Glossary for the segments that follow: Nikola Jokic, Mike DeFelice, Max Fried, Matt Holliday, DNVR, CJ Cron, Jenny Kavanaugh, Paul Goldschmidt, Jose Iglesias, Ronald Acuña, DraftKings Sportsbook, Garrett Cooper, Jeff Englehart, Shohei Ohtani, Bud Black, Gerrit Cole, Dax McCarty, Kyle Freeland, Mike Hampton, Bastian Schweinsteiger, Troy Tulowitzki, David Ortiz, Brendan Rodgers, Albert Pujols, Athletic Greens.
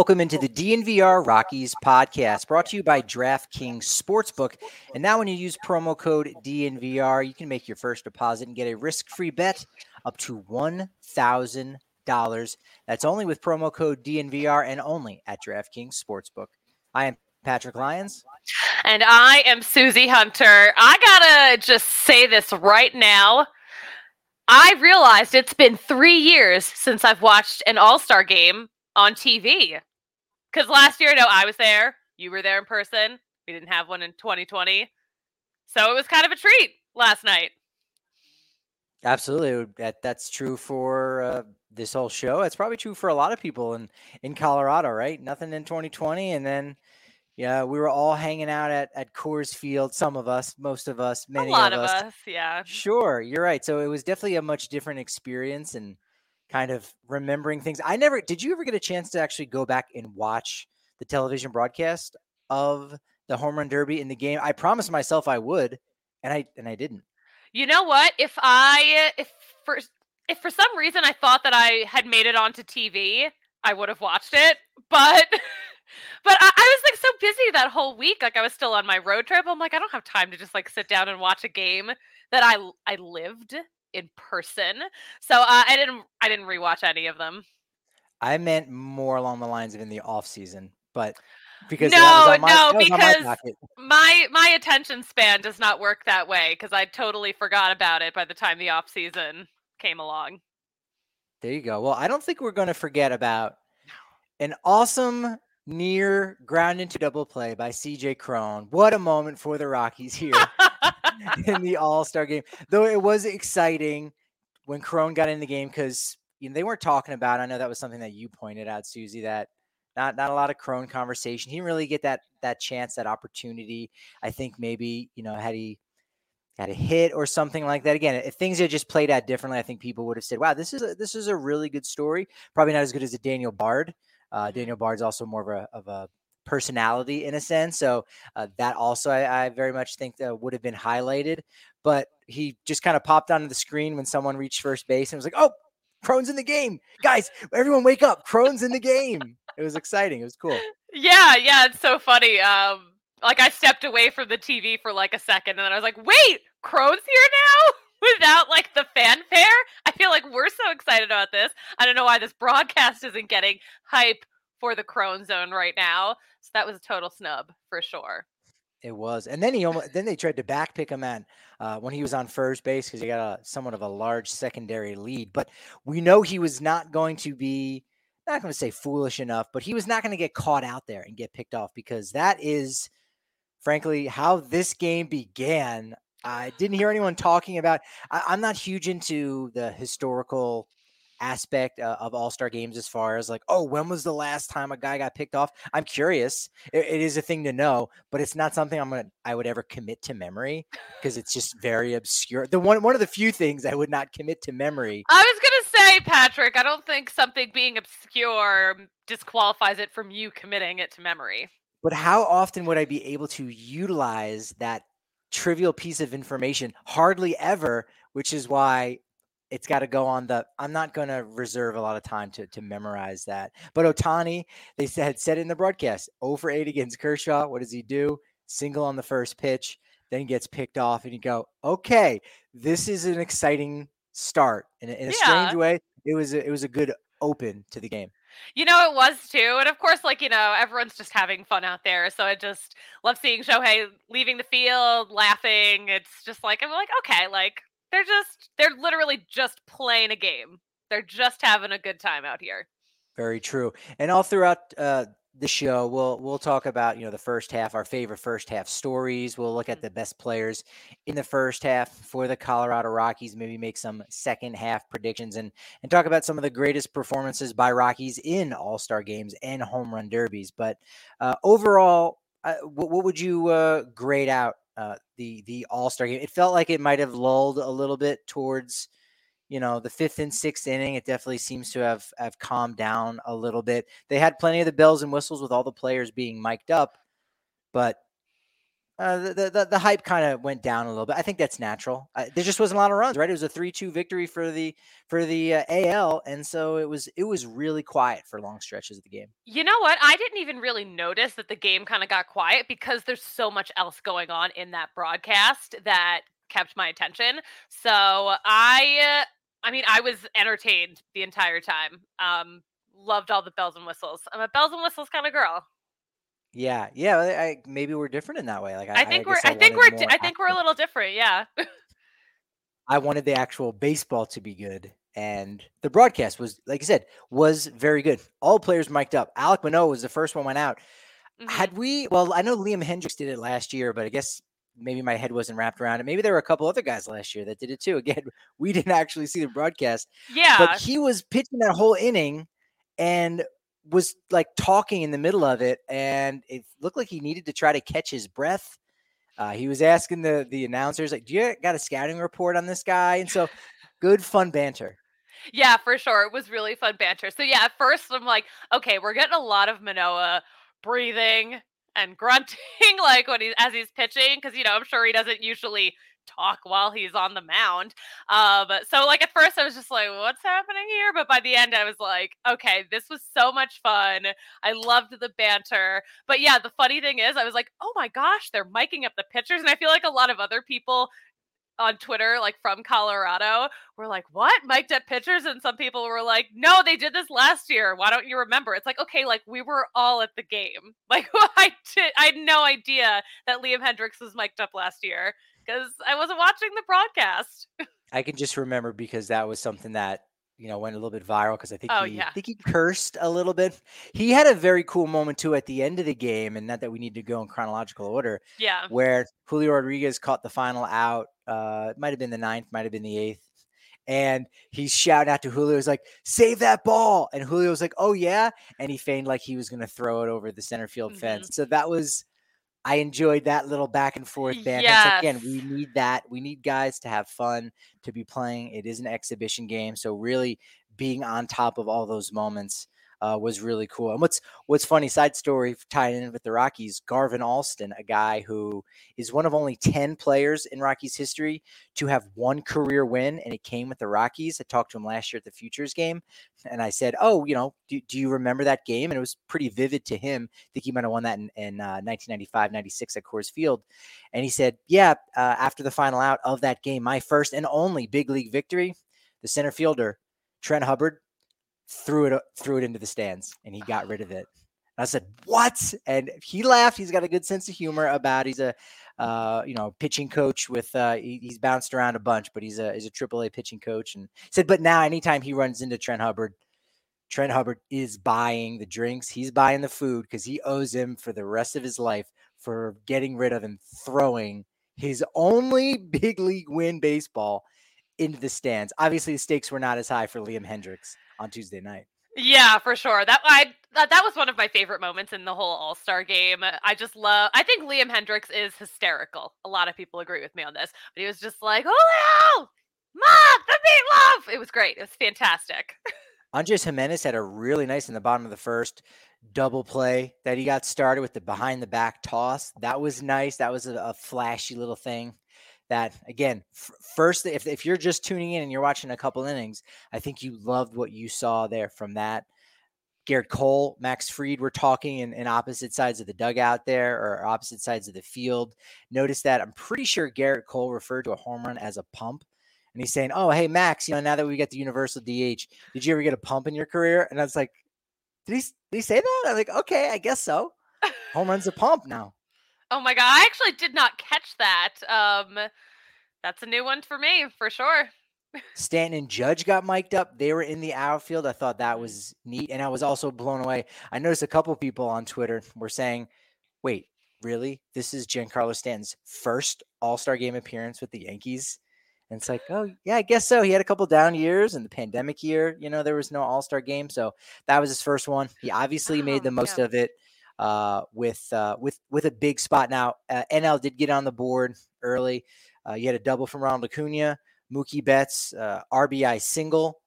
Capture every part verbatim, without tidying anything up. Welcome into the D N V R Rockies podcast, brought to you by DraftKings Sportsbook. And now when you use promo code D N V R, you can make your first deposit and get a risk-free bet up to one thousand dollars. That's only with promo code D N V R and only at DraftKings Sportsbook. I am Patrick Lyons. And I am Susie Hunter. I gotta just say this right now. I realized it's been three years since I've watched an All-Star game on T V. Because last year, no, I was there. You were there in person. We didn't have one in twenty twenty. So it was kind of a treat last night. Absolutely. That, that's true for uh, this whole show. It's probably true for a lot of people in, in Colorado, right? Nothing in twenty twenty. And then, yeah, we were all hanging out at, at Coors Field. Some of us, most of us, many a lot of us. us. Yeah, sure. You're right. So it was definitely a much different experience and kind of remembering things. I never, did you ever get a chance to actually go back and watch the television broadcast of the home run derby in the game? I promised myself I would. And I, and I didn't. You know what? If I, if for, if for some reason I thought that I had made it onto T V, I would have watched it, but, but I, I was like so busy that whole week. Like I was still on my road trip. I'm like, I don't have time to just like sit down and watch a game that I, I lived in person. So uh, I didn't, I didn't rewatch any of them. I meant more along the lines of in the off season, but because no, my, no, because my, my, my attention span does not work that way. Cause I totally forgot about it by the time the off season came along. There you go. Well, I don't think we're going to forget about an awesome near ground into double play by C J Cron. What a moment for the Rockies here in the All-Star game, though. It was exciting when Cron got in the game, because you know, they weren't talking about it. I know that was something that you pointed out, Susie, that not, not a lot of Cron conversation. He didn't really get that, that chance, that opportunity. I think maybe, you know, had he had a hit or something like that. Again, if things had just played out differently, I think people would have said, wow, this is a, this is a really good story. Probably not as good as a Daniel Bard. Uh, Daniel Bard's also more of a, of a personality in a sense. So uh, that also, I, I very much think that would have been highlighted, but he just kind of popped onto the screen when someone reached first base and was like, oh, Cron's in the game, guys, everyone wake up. Cron's in the game. It was exciting. It was cool. Yeah. Yeah. It's so funny. Um, like I stepped away from the T V for like a second and then I was like, wait, Cron's here now? Without like the fanfare. I feel like we're so excited about this. I don't know why this broadcast isn't getting hype for the Cron zone right now. So that was a total snub for sure. It was. And then he almost, then they tried to back pick him at uh, when he was on first base, because he got a somewhat of a large secondary lead, but we know he was not going to be, not going to say foolish enough, but he was not going to get caught out there and get picked off, because that is frankly how this game began. I didn't hear anyone talking about, I, I'm not huge into the historical aspect uh, of all-star games as far as like, oh, when was the last time a guy got picked off? I'm curious. It, it is a thing to know, but it's not something I'm going to, I would ever commit to memory, because it's just very obscure. The one, one of the few things I would not commit to memory. I was going to say, Patrick, I don't think something being obscure disqualifies it from you committing it to memory. But how often would I be able to utilize that trivial piece of information? Hardly ever, which is why it's got to go on the, I'm not going to reserve a lot of time to, to memorize that. But Ohtani, they said, said in the broadcast, oh for eight against Kershaw. What does he do? Single on the first pitch, then gets picked off, and you go, okay, this is an exciting start. And in a, in a yeah. strange way, it was a, it was a good open to the game. You know, it was too. And of course, like, you know, everyone's just having fun out there. So I just love seeing Shohei leaving the field, laughing. It's just like, I'm like, okay, like they're just, they're literally just playing a game. They're just having a good time out here. Very true. And all throughout uh, the show, we'll, we'll talk about, you know, the first half, our favorite first half stories. We'll look at the best players in the first half for the Colorado Rockies, maybe make some second half predictions and, and talk about some of the greatest performances by Rockies in all-star games and home run derbies. But uh, overall, uh, what, what would you uh, grade out uh, the, the all-star game? It felt like it might've lulled a little bit towards, you know, the fifth and sixth inning. It definitely seems to have, have calmed down a little bit. They had plenty of the bells and whistles with all the players being mic'd up, but uh, the, the the hype kind of went down a little bit. I think that's natural. Uh, there just wasn't a lot of runs, right? It was a three two victory for the for the uh, A L, and so it was it was really quiet for long stretches of the game. You know what? I didn't even really notice that the game kind of got quiet because there's so much else going on in that broadcast that kept my attention. So I, uh, I mean, I was entertained the entire time. Um, loved all the bells and whistles. I'm a bells and whistles kind of girl. Yeah, yeah. I, maybe we're different in that way. Like I, I think I we're, I, I think we're, di- I think we're a little different. Yeah. I wanted the actual baseball to be good, and the broadcast was, like I said, was very good. All players mic'd up. Alek Manoah was the first one went out. Mm-hmm. Had we? Well, I know Liam Hendricks did it last year, but I guess maybe my head wasn't wrapped around it. Maybe there were a couple other guys last year that did it too. Again, we didn't actually see the broadcast. Yeah, but he was pitching that whole inning, and was like talking in the middle of it, and it looked like he needed to try to catch his breath. Uh, he was asking the, the announcers, like, do you got a scouting report on this guy? And so good, fun banter. Yeah, for sure. It was really fun banter. So yeah, at first I'm like, okay, we're getting a lot of Manoah breathing and grunting, like when he's, as he's pitching. 'Cause you know, I'm sure he doesn't usually talk while he's on the mound. Um, so like at first I was just like, what's happening here? But by the end I was like, okay, this was so much fun. I loved the banter. But yeah, the funny thing is I was like, oh my gosh, they're miking up the pitchers. And I feel like a lot of other people on Twitter, like from Colorado, were like, what? Mic'd up pitchers? And some people were like, no, they did this last year. Why don't you remember? It's like, okay, like we were all at the game. Like I did, I had no idea that Liam Hendricks was mic'd up last year, because I wasn't watching the broadcast. I can just remember because that was something that, you know, went a little bit viral because I think oh, he, yeah. I think he cursed a little bit. He had a very cool moment too at the end of the game, and not that we need to go in chronological order. Yeah, where Julio Rodriguez caught the final out. Uh, it might have been the ninth, might have been the eighth, and he's shouting out to Julio, he's like, "Save that ball!" And Julio was like, "Oh yeah," and he feigned like he was going to throw it over the center field mm-hmm. fence. So that was. I enjoyed that little back and forth banter. Yes. Again, we need that. We need guys to have fun, to be playing. It is an exhibition game, so really being on top of all those moments uh, was really cool. And what's what's funny, side story, tying in with the Rockies, Garvin Alston, a guy who is one of only ten players in Rockies history to have one career win, and it came with the Rockies. I talked to him last year at the Futures game, and I said, oh, you know, do, do you remember that game? And it was pretty vivid to him. I think he might have won that in, in uh, nineteen ninety-five ninety-six at Coors Field. And he said, yeah, uh, after the final out of that game, my first and only big league victory, the center fielder, Trent Hubbard, threw it threw it into the stands, and he got rid of it. And I said, what? And he laughed. He's got a good sense of humor about he's a uh you know pitching coach with uh he, he's bounced around a bunch, but he's a he's a triple A pitching coach. And he said, but now anytime he runs into Trent Hubbard, Trent Hubbard is buying the drinks, he's buying the food, because he owes him for the rest of his life for getting rid of and throwing his only big league win baseball into the stands. Obviously the stakes were not as high for Liam Hendricks on Tuesday night. Yeah, for sure. That I that, that was one of my favorite moments in the whole All-Star game. I just love, I think Liam Hendricks is hysterical. A lot of people agree with me on this, but he was just like, Julio, Mom, the meatloaf. It was great. It was fantastic. Andrés Jimenez had a really nice in the bottom of the first double play that he got started with the behind the back toss. That was nice. That was a, a flashy little thing. That again, f- first, if if you're just tuning in and you're watching a couple innings, I think you loved what you saw there from that. Gerrit Cole, Max Fried were talking in, in opposite sides of the dugout there, or opposite sides of the field. Notice that I'm pretty sure Gerrit Cole referred to a home run as a pump, and he's saying, "Oh, hey Max, you know, now that we got the universal D H, did you ever get a pump in your career?" And I was like, "Did he did he say that?" I'm like, "Okay, I guess so. Home run's a pump now." Oh my God. I actually did not catch that. Um, that's a new one for me, for sure. Stanton and Judge got mic'd up. They were in the outfield. I thought that was neat. And I was also blown away. I noticed a couple people on Twitter were saying, wait, really? This is Giancarlo Stanton's first All-Star game appearance with the Yankees. And it's like, oh yeah, I guess so. He had a couple down years in the pandemic year. You know, there was no All-Star game. So that was his first one. He obviously oh, made the most yeah. of it. Uh, with uh, with with a big spot now. Uh, N L did get on the board early. Uh, you had a double from Ronald Acuna, Mookie Betts, uh, R B I single,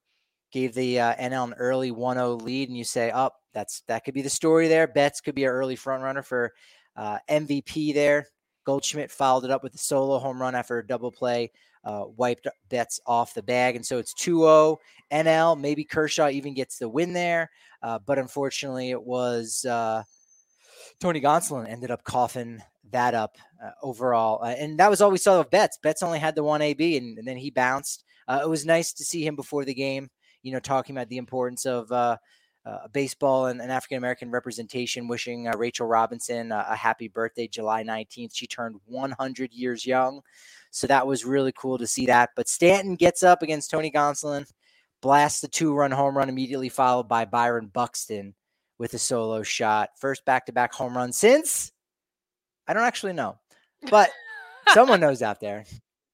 gave the uh, N L an early one oh lead, and you say, oh, that's that could be the story there. Betts could be an early front runner for uh, M V P there. Goldschmidt followed it up with a solo home run after a double play, uh, wiped Betts off the bag. And so it's two oh N L. Maybe Kershaw even gets the win there. Uh, but unfortunately, it was uh, Tony Gonsolin ended up coughing that up uh, overall. Uh, and that was all we saw of Betts. Betts only had the one A B, and, and then he bounced. Uh, it was nice to see him before the game, you know, talking about the importance of uh, uh, baseball and, and African-American representation, wishing uh, Rachel Robinson uh, a happy birthday, July nineteenth. She turned one hundred years young. So that was really cool to see that. But Stanton gets up against Tony Gonsolin, blasts the two-run home run, immediately followed by Byron Buxton with a solo shot. First back-to-back home run since, I don't actually know, but someone knows out there.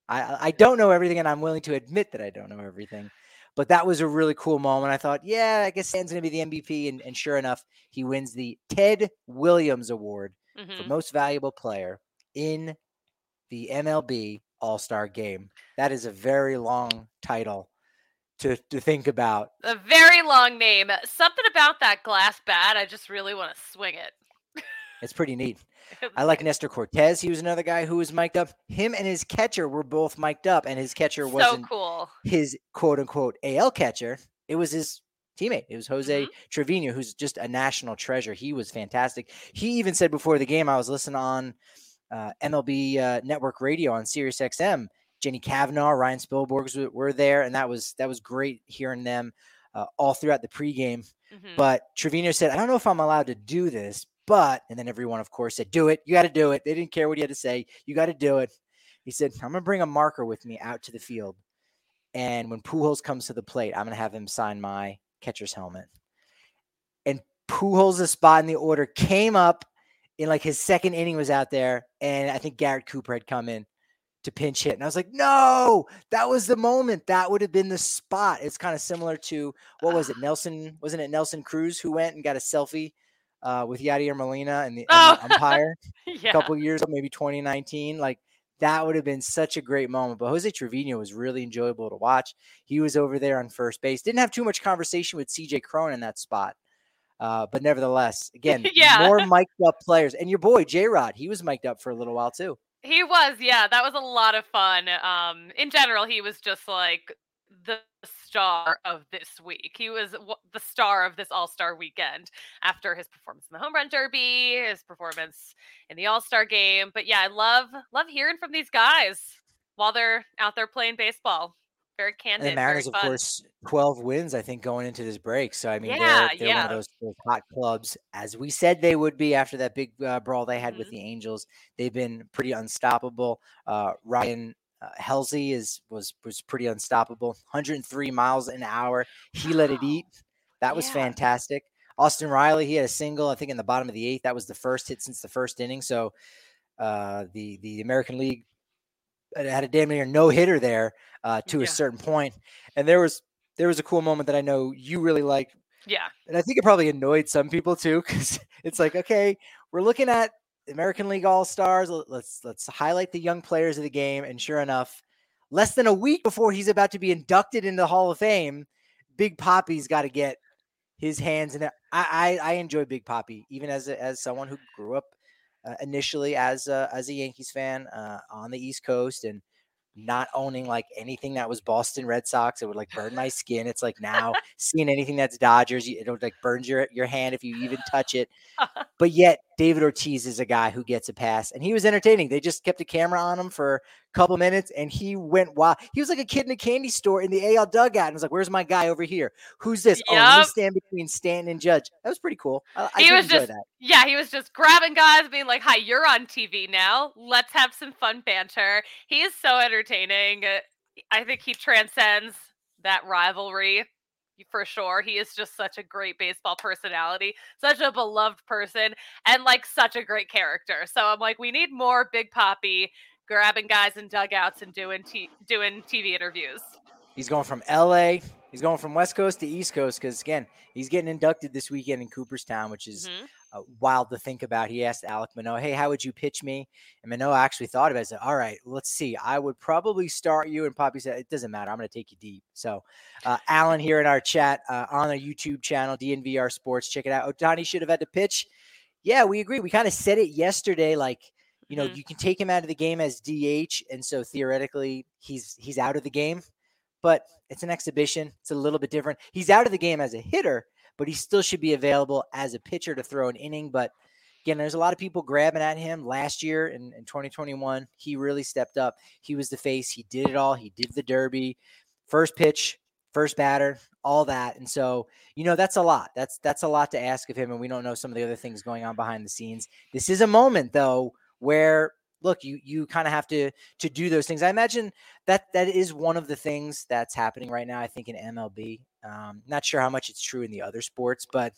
I, I don't know everything, and I'm willing to admit that I don't know everything. But that was a really cool moment. I thought, yeah, I guess Stan's going to be the M V P. And, and sure enough, he wins the Ted Williams Award mm-hmm. for Most Valuable Player in the M L B All-Star Game. That is a very long title to, to think about. A very long name. Something about that glass bat, I just really want to swing it. It's pretty neat. I like Nestor Cortez. He was another guy who was mic'd up. Him and his catcher were both mic'd up, and his catcher so wasn't cool. His quote-unquote A L catcher. It was his teammate. It was José mm-hmm. Trevino, who's just a national treasure. He was fantastic. He even said before the game, I was listening on uh, M L B uh, Network Radio on Sirius X M. Jenny Kavanaugh, Ryan Spielborgs were, were there, and that was that was great hearing them uh, all throughout the pregame. Mm-hmm. But Trevino said, I don't know if I'm allowed to do this, but, and then everyone, of course, said, do it. You got to do it. They didn't care what he had to say. You got to do it. He said, I'm going to bring a marker with me out to the field. And when Pujols comes to the plate, I'm going to have him sign my catcher's helmet. And Pujols' spot in the order came up in like his second inning was out there. And I think Garrett Cooper had come in to pinch hit. And I was like, no, that was the moment. That would have been the spot. It's kind of similar to, what was it? Nelson, wasn't it Nelson Cruz who went and got a selfie Uh, with Yadier Molina and the, oh. and the umpire yeah. a couple years, maybe twenty nineteen. Like, that would have been such a great moment. But Jose Trevino was really enjoyable to watch. He was over there on first base. Didn't have too much conversation with C J Cron in that spot. Uh, but nevertheless, again, yeah. more mic'd up players. And your boy, J-Rod, he was mic'd up for a little while too. He was, yeah. That was a lot of fun. Um, in general, he was just like the star of this week. He was the star of this All-Star weekend after his performance in the Home Run Derby, his performance in the All-Star game. But yeah, I love, love hearing from these guys while they're out there playing baseball. Very candid. And the Mariners, of course, twelve wins, I think, going into this break. So, I mean, yeah, they're, they're yeah. one of those, those hot clubs, as we said they would be after that big uh, brawl they had mm-hmm. with the Angels. They've been pretty unstoppable. Uh, Ryan Uh, Halsey is was was pretty unstoppable. one hundred three miles an hour. He let it eat. That was yeah. fantastic. Austin Riley, he had a single, I think, in the bottom of the eighth. That was the first hit since the first inning. So uh, the the American League had a damn near no hitter there uh, to yeah. a certain point. And there was there was a cool moment that I know you really liked. Yeah, and I think it probably annoyed some people too, because it's like, okay, we're looking at American League All-Stars. Let's let's highlight the young players of the game. And sure enough, less than a week before he's about to be inducted into the Hall of Fame, Big Poppy's got to get his hands in it. I, I I enjoy Big Poppy, even as a, as someone who grew up uh, initially as a, as a Yankees fan uh, on the East Coast and not owning like anything that was Boston Red Sox. It would like burn my skin. It's like now seeing anything that's Dodgers, it would like burns your, your hand if you even touch it. But yet David Ortiz is a guy who gets a pass, and he was entertaining. They just kept a camera on him for a couple minutes, and he went wild. He was like a kid in a candy store in the A L dugout, and was like, "Where's my guy over here? Who's this? Yep. Oh, we stand between Stanton and Judge." That was pretty cool. I, I he was enjoy just, that. yeah, he was just grabbing guys, being like, "Hi, you're on T V now. Let's have some fun banter." He is so entertaining. I think he transcends that rivalry. For sure. He is just such a great baseball personality, such a beloved person, and like such a great character. So I'm like, we need more Big Poppy grabbing guys in dugouts and doing t- doing T V interviews. He's going from L A. He's going from West Coast to East Coast because, again, he's getting inducted this weekend in Cooperstown, which is mm-hmm. uh, wild to think about. He asked Alek Manoah, hey, how would you pitch me? And Manoah actually thought about it. I said, all right, let's see. I would probably start you. And Poppy said, it doesn't matter. I'm going to take you deep. So uh, Alan here in our chat uh, on our YouTube channel, D N V R Sports. Check it out. Ohtani should have had to pitch. Yeah, we agree. We kind of said it yesterday, like, You know, mm-hmm. you can take him out of the game as D H, and so theoretically he's he's out of the game, but it's an exhibition. It's a little bit different. He's out of the game as a hitter, but he still should be available as a pitcher to throw an inning. But again, there's a lot of people grabbing at him last year in, in twenty twenty-one. He really stepped up. He was the face. He did it all. He did the derby, first pitch, first batter, all that. And so, you know, that's a lot. That's that's a lot to ask of him. And we don't know some of the other things going on behind the scenes. This is a moment, though, where, look, you you kind of have to to do those things. I imagine that that is one of the things that's happening right now, I think, in M L B. Um, not sure how much it's true in the other sports, but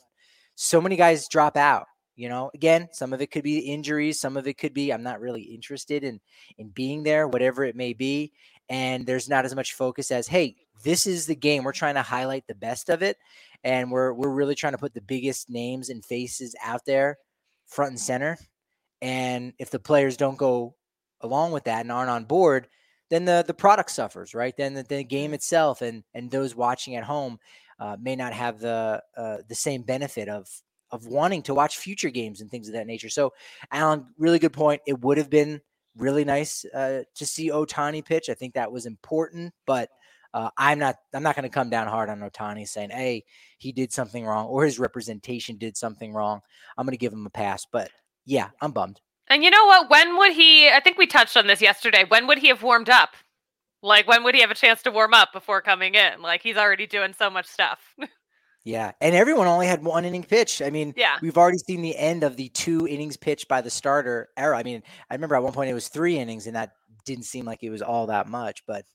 so many guys drop out. You know, again, some of it could be injuries. Some of it could be I'm not really interested in in being there, whatever it may be. And there's not as much focus as, hey, this is the game. We're trying to highlight the best of it. And we're we're really trying to put the biggest names and faces out there front and center. And if the players don't go along with that and aren't on board, then the the product suffers, right? Then the, the game itself and and those watching at home uh, may not have the uh, the same benefit of of wanting to watch future games and things of that nature. So, Alan, really good point. It would have been really nice uh, to see Ohtani pitch. I think that was important, but uh, I'm not I'm not going to come down hard on Ohtani saying, hey, he did something wrong or his representation did something wrong. I'm going to give him a pass, but yeah, I'm bummed. And you know what? When would he, I think we touched on this yesterday, when would he have warmed up? Like, when would he have a chance to warm up before coming in? Like, he's already doing so much stuff. Yeah, and everyone only had one inning pitch. I mean, yeah. We've already seen the end of the two innings pitched by the starter era. I mean, I remember at one point it was three innings, and that didn't seem like it was all that much. But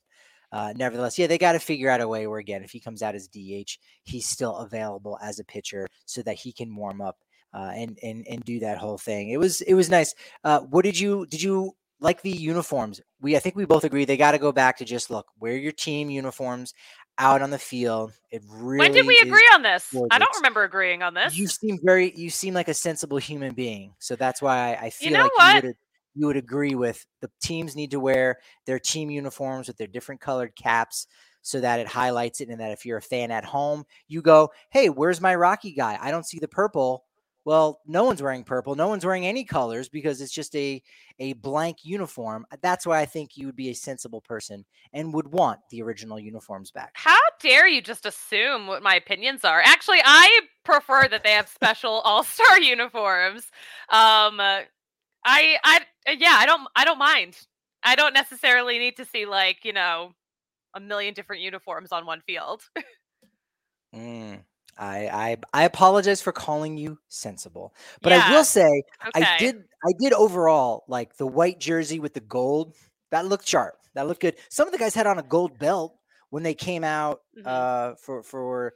uh, nevertheless, yeah, they got to figure out a way where, again, if he comes out as D H, he's still available as a pitcher so that he can warm up uh, and and and do that whole thing. It was it was nice. Uh, what did you did you like the uniforms? We I think we both agree they got to go back to just look, wear your team uniforms out on the field. It really When did we agree on this? Gorgeous. I don't remember agreeing on this. You seem very, you seem like a sensible human being. So that's why I, I feel you know like you would, you would agree with the teams need to wear their team uniforms with their different colored caps so that it highlights it. And that if you're a fan at home, you go, hey, where's my Rocky guy? I don't see the purple. Well, no one's wearing purple. No one's wearing any colors because it's just a, a blank uniform. That's why I think you would be a sensible person and would want the original uniforms back. How dare you just assume what my opinions are? Actually, I prefer that they have special all-star uniforms. Um, I, I, yeah, I don't, I don't mind. I don't necessarily need to see, like, you know, a million different uniforms on one field. mm. I, I I apologize for calling you sensible, but yeah. I will say okay. I did I did overall like the white jersey with the gold that looked sharp, that looked good. Some of the guys had on a gold belt when they came out mm-hmm. uh, for for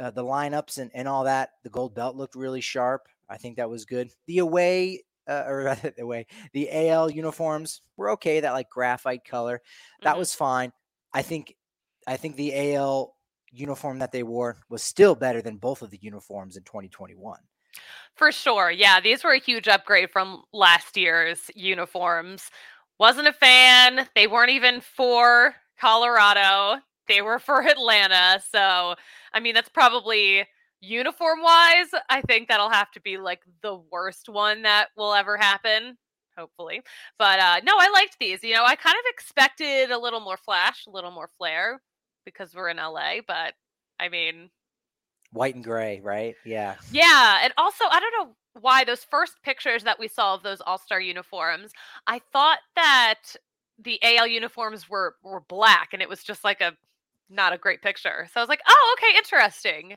uh, the lineups and, and all that. The gold belt looked really sharp. I think that was good. The away uh, or the away the A L uniforms were okay. That like graphite color, that mm-hmm. was fine. I think I think the A L uniform that they wore was still better than both of the uniforms in twenty twenty-one. For sure. Yeah. These were a huge upgrade from last year's uniforms. Wasn't a fan. They weren't even for Colorado. They were for Atlanta. So, I mean, that's probably uniform wise. I think that'll have to be like the worst one that will ever happen. Hopefully. But uh, no, I liked these. You know, I kind of expected a little more flash, a little more flair, because we're in L A, but I mean, white and gray, right? Yeah. Yeah. And also, I don't know why those first pictures that we saw of those all-star uniforms, I thought that the A L uniforms were, were black and it was just like a, not a great picture. So I was like, oh, okay. Interesting.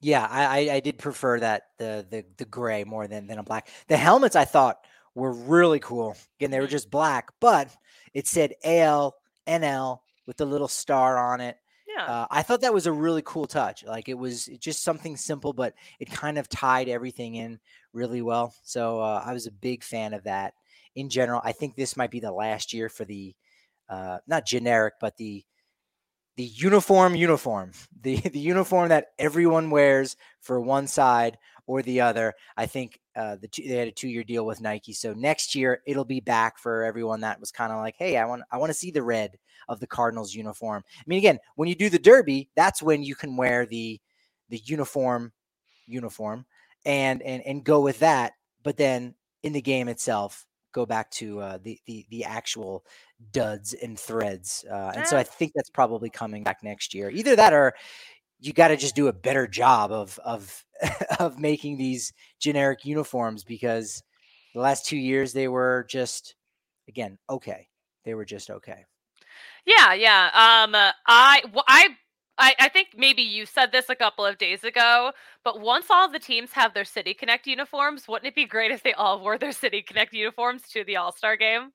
Yeah. I, I did prefer that the, the, the gray more than, than a black. The helmets I thought were really cool. Again, they were just black, but it said A L N L with the little star on it. Yeah. Uh, I thought that was a really cool touch. Like it was just something simple, but it kind of tied everything in really well. So uh, I was a big fan of that in general. I think this might be the last year for the, uh, not generic, but the, the uniform uniform, the, the uniform that everyone wears for one side or the other. I think uh, the two, they had a two-year deal with Nike. So next year it'll be back for everyone that was kind of like, hey, I want I want to see the red of the Cardinals uniform. I mean, again, when you do the derby, that's when you can wear the the uniform uniform and and and go with that. But then in the game itself, go back to uh, the, the the actual duds and threads. Uh, and so I think that's probably coming back next year. Either that or you got to just do a better job of of of making these generic uniforms, because the last two years they were just, again, okay. They were just okay. Yeah, yeah. Um, I, well, I, I, I think maybe you said this a couple of days ago, but once all the teams have their City Connect uniforms, wouldn't it be great if they all wore their City Connect uniforms to the All-Star game?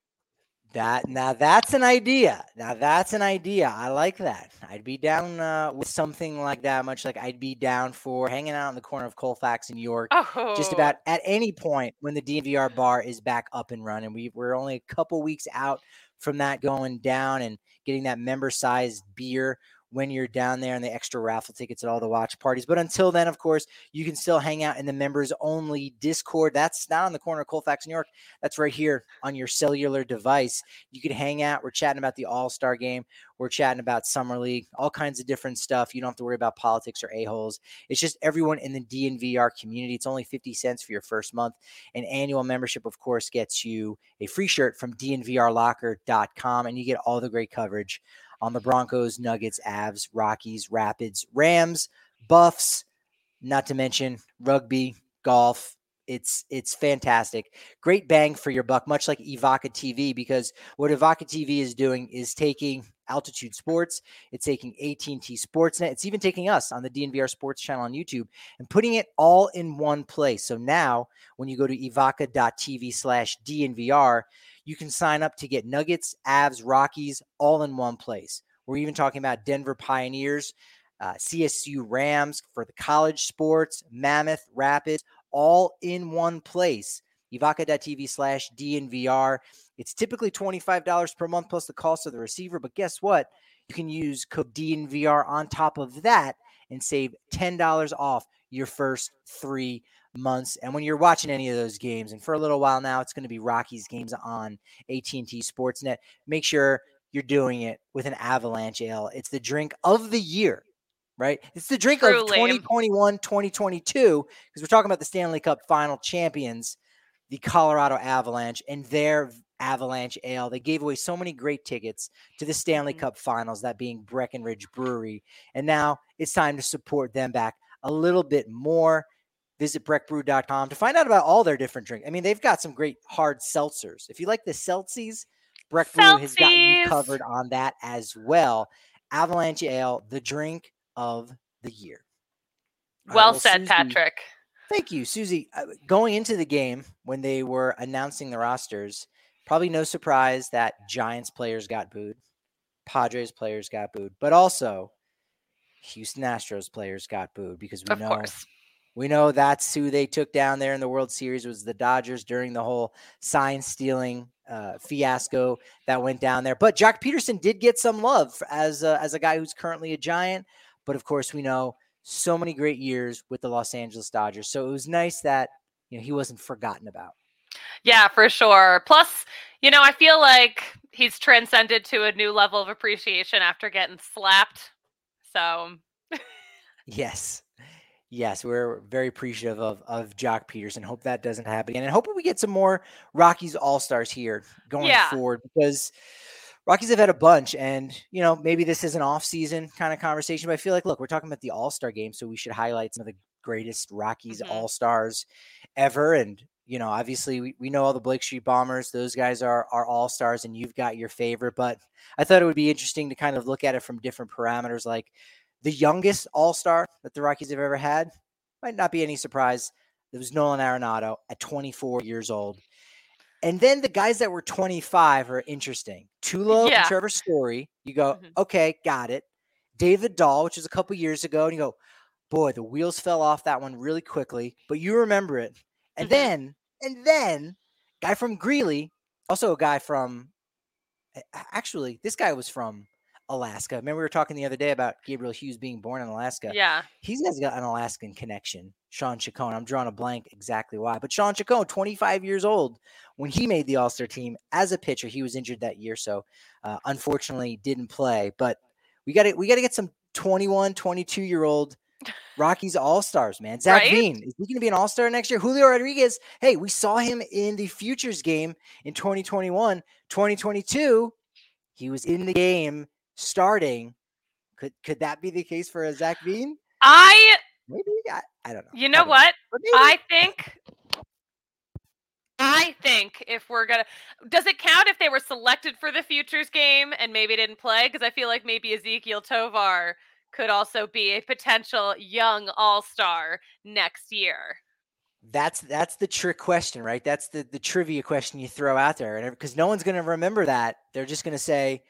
That now that's an idea. Now that's an idea. I like that. I'd be down uh, with something like that. Much like I'd be down for hanging out in the corner of Colfax and York, oh. just about at any point when the D N V R bar is back up and running. We we're only a couple weeks out from that going down and getting that member-sized beer when you're down there and the extra raffle tickets at all the watch parties. But until then, of course, you can still hang out in the members-only Discord. That's not on the corner of Colfax, New York. That's right here on your cellular device. You can hang out. We're chatting about the All-Star Game. We're chatting about Summer League, all kinds of different stuff. You don't have to worry about politics or a-holes. It's just everyone in the D N V R community. It's only fifty cents for your first month. An annual membership, of course, gets you a free shirt from D N V R locker dot com, and you get all the great coverage on the Broncos, Nuggets, Avs, Rockies, Rapids, Rams, Buffs, not to mention rugby, golf. It's it's fantastic. Great bang for your buck, much like Evoca T V, because what Evoca T V is doing is taking Altitude Sports. It's taking A T and T Sportsnet. It's even taking us on the D N V R Sports channel on YouTube and putting it all in one place. So now when you go to evoca dot t v slash D N V R, you can sign up to get Nuggets, Avs, Rockies, all in one place. We're even talking about Denver Pioneers, uh, C S U Rams for the college sports, Mammoth, Rapids, all in one place. evoca dot t v slash D N V R. It's typically twenty-five dollars per month plus the cost of the receiver. But guess what? You can use code D N V R on top of that and save ten dollars off your first three months. And when you're watching any of those games, and for a little while now, it's going to be Rockies games on A T and T Sportsnet. Make sure you're doing it with an Avalanche Ale. It's the drink of the year, right? It's the drink Truly. of twenty twenty-one, twenty twenty-two, because we're talking about the Stanley Cup final champions, the Colorado Avalanche, and their Avalanche Ale. They gave away so many great tickets to the Stanley mm-hmm. Cup finals, that being Breckenridge Brewery. And now it's time to support them back a little bit more. Visit breck brew dot com to find out about all their different drinks. I mean, they've got some great hard seltzers. If you like the seltzies, Breck Brew has got you covered on that as well. Avalanche Ale, the drink of the year. Well said, Patrick. Thank you, Susie. Going into the game, when they were announcing the rosters, probably no surprise that Giants players got booed, Padres players got booed, but also Houston Astros players got booed, because we know we know that's who they took down there in the World Series, was the Dodgers during the whole sign stealing uh, fiasco that went down there. But Jock Peterson did get some love as a, as a guy who's currently a Giant. But of course, we know so many great years with the Los Angeles Dodgers. So it was nice that, you know, he wasn't forgotten about. Yeah, for sure. Plus, you know, I feel like he's transcended to a new level of appreciation after getting slapped. So yes, yes, we're very appreciative of, of Jock Peterson. Hope that doesn't happen again. And hope we get some more Rockies All-Stars here going yeah. forward, because Rockies have had a bunch, and, you know, maybe this is an off-season kind of conversation, but I feel like, look, we're talking about the All-Star game, so we should highlight some of the greatest Rockies mm-hmm. All-Stars ever. And, you know, obviously we, we know all the Blake Street Bombers. Those guys are, are All-Stars, and you've got your favorite, but I thought it would be interesting to kind of look at it from different parameters, like the youngest All-Star that the Rockies have ever had. Might not be any surprise. It was Nolan Arenado at twenty-four years old. And then the guys that were twenty-five are interesting. Tulo yeah. and Trevor Story. You go, mm-hmm. okay, got it. David Dahl, which was a couple years ago. And you go, boy, the wheels fell off that one really quickly. But you remember it. And mm-hmm. then, and then, guy from Greeley, also a guy from, actually, this guy was from Alaska. Remember we were talking the other day about Gabriel Hughes being born in Alaska. Yeah. He's got an Alaskan connection, Sean Chacon. I'm drawing a blank exactly why. But Sean Chacon, twenty-five years old, when he made the All-Star team as a pitcher, he was injured that year. So uh, unfortunately didn't play. But we got to we got to get some twenty-one, twenty-two-year-old Rockies all-stars, man. Zach right? Veen, is he going to be an all-star next year? Julio Rodriguez, hey, we saw him in the futures game in twenty twenty-one. twenty twenty-two, he was in the game starting. Could could that be the case for a Zach Veen? I maybe I, I don't know. You know I what? Know. I think I think if we're gonna, does it count if they were selected for the futures game and maybe didn't play? Because I feel like maybe Ezequiel Tovar could also be a potential young all-star next year. That's that's the trick question, right? That's the, the trivia question you throw out there. And because no one's going to remember that. They're just going to say,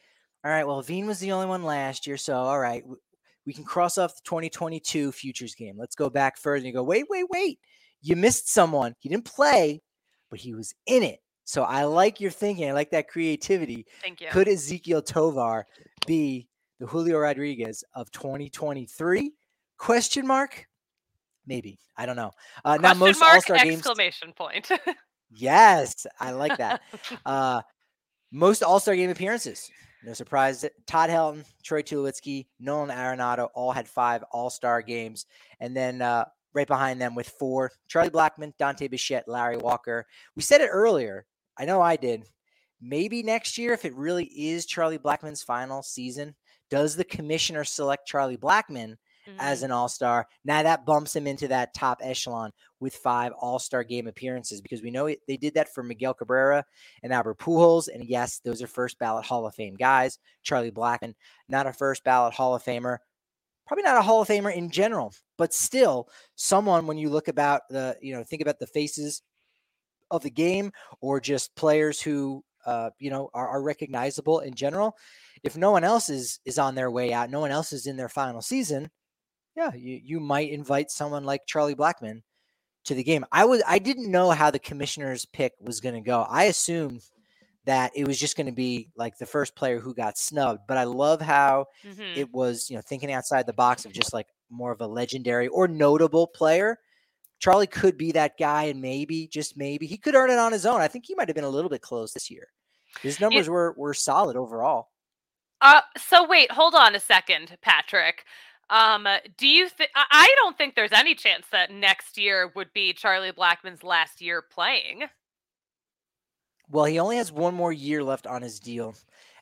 all right, well, Veen was the only one last year. So, all right, w- we can cross off the twenty twenty-two futures game. Let's go back further. And you go, wait, wait, wait. You missed someone. He didn't play, but he was in it. So I like your thinking. I like that creativity. Thank you. Could Ezequiel Tovar be the Julio Rodriguez of twenty twenty-three? Question mark? Maybe. I don't know. Uh, now most mark, all-star games. Exclamation point. Yes. I like that. Uh, most all-star game appearances. No surprise. Todd Helton, Troy Tulowitzki, Nolan Arenado all had five all-star games. And then uh, right behind them with four, Charlie Blackmon, Dante Bichette, Larry Walker. We said it earlier. I know I did. Maybe next year, if it really is Charlie Blackmon's final season, does the commissioner select Charlie Blackmon mm-hmm. as an all-star? Now that bumps him into that top echelon with five all-star game appearances, because we know it, they did that for Miguel Cabrera and Albert Pujols. And yes, those are first ballot Hall of Fame guys. Charlie Blackmon, not a first ballot Hall of Famer, probably not a Hall of Famer in general, but still someone when you look about the, you know, think about the faces of the game or just players who, uh, you know, are, are recognizable in general. If no one else is is on their way out, no one else is in their final season, yeah, you, you might invite someone like Charlie Blackmon to the game. I was I didn't know how the commissioner's pick was going to go. I assumed that it was just going to be like the first player who got snubbed, but I love how mm-hmm. it was, you know, thinking outside the box of just like more of a legendary or notable player. Charlie could be that guy, and maybe, just maybe, he could earn it on his own. I think he might have been a little bit close this year. His numbers it- were were solid overall. Uh, so wait, hold on a second, Patrick. Um, do you think, I don't think there's any chance that next year would be Charlie Blackmon's last year playing. Well, he only has one more year left on his deal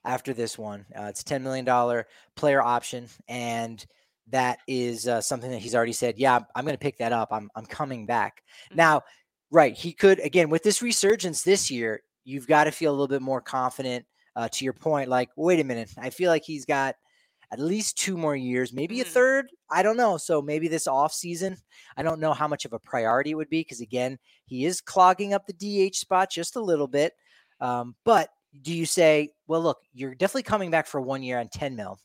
after this one. Uh, it's a ten million dollars player option. And that is uh, something that he's already said, yeah, I'm going to pick that up. I'm, I'm coming back mm-hmm. now. Right. He could, again, with this resurgence this year, you've got to feel a little bit more confident. Uh, to your point, like, wait a minute, I feel like he's got at least two more years, maybe a third. I don't know. So maybe this offseason, I don't know how much of a priority it would be because, again, he is clogging up the D H spot just a little bit. Um, but do you say, well, look, you're definitely coming back for one year on ten mil.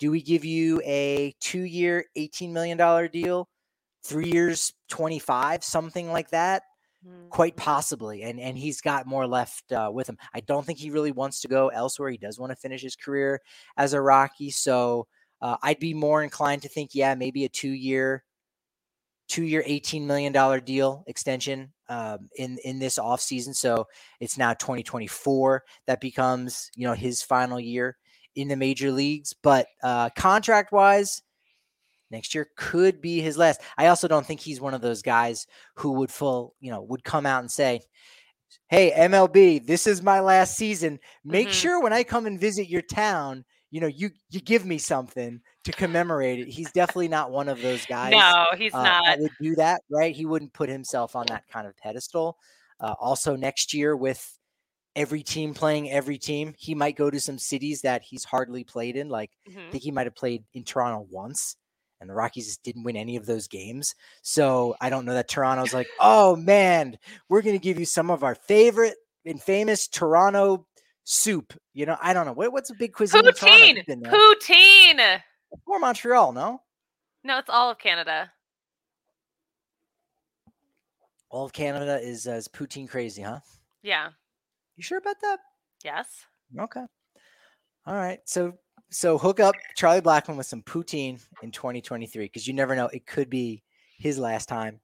Do we give you a two-year, eighteen million dollars deal, three years, twenty-five, something like that? Quite possibly. And and he's got more left uh, with him. I don't think he really wants to go elsewhere. He does want to finish his career as a Rocky. So uh, I'd be more inclined to think, yeah, maybe a two year, two year, eighteen million dollars deal extension um, in, in this offseason. So it's now twenty twenty-four that becomes, you know, his final year in the major leagues, but uh, contract wise, next year could be his last. I also don't think he's one of those guys who would full, you know, would come out and say, hey, M L B, this is my last season. Make mm-hmm. sure when I come and visit your town, you know, you, you give me something to commemorate it. He's definitely not one of those guys. No, he's uh, not. That would do that, right? He wouldn't put himself on that kind of pedestal. Uh, also next year with every team playing every team, he might go to some cities that he's hardly played in. Like mm-hmm. I think he might've played in Toronto once. And the Rockies just didn't win any of those games. So I don't know that Toronto's like, oh, man, we're going to give you some of our favorite and famous Toronto soup. You know, I don't know. What, what's a big cuisine? Poutine. In Toronto? Poutine. Or Montreal, no? No, it's all of Canada. All of Canada is, uh, is poutine crazy, huh? Yeah. You sure about that? Yes. Okay. All right. So. So hook up Charlie Blackmon with some poutine in twenty twenty-three because you never know. It could be his last time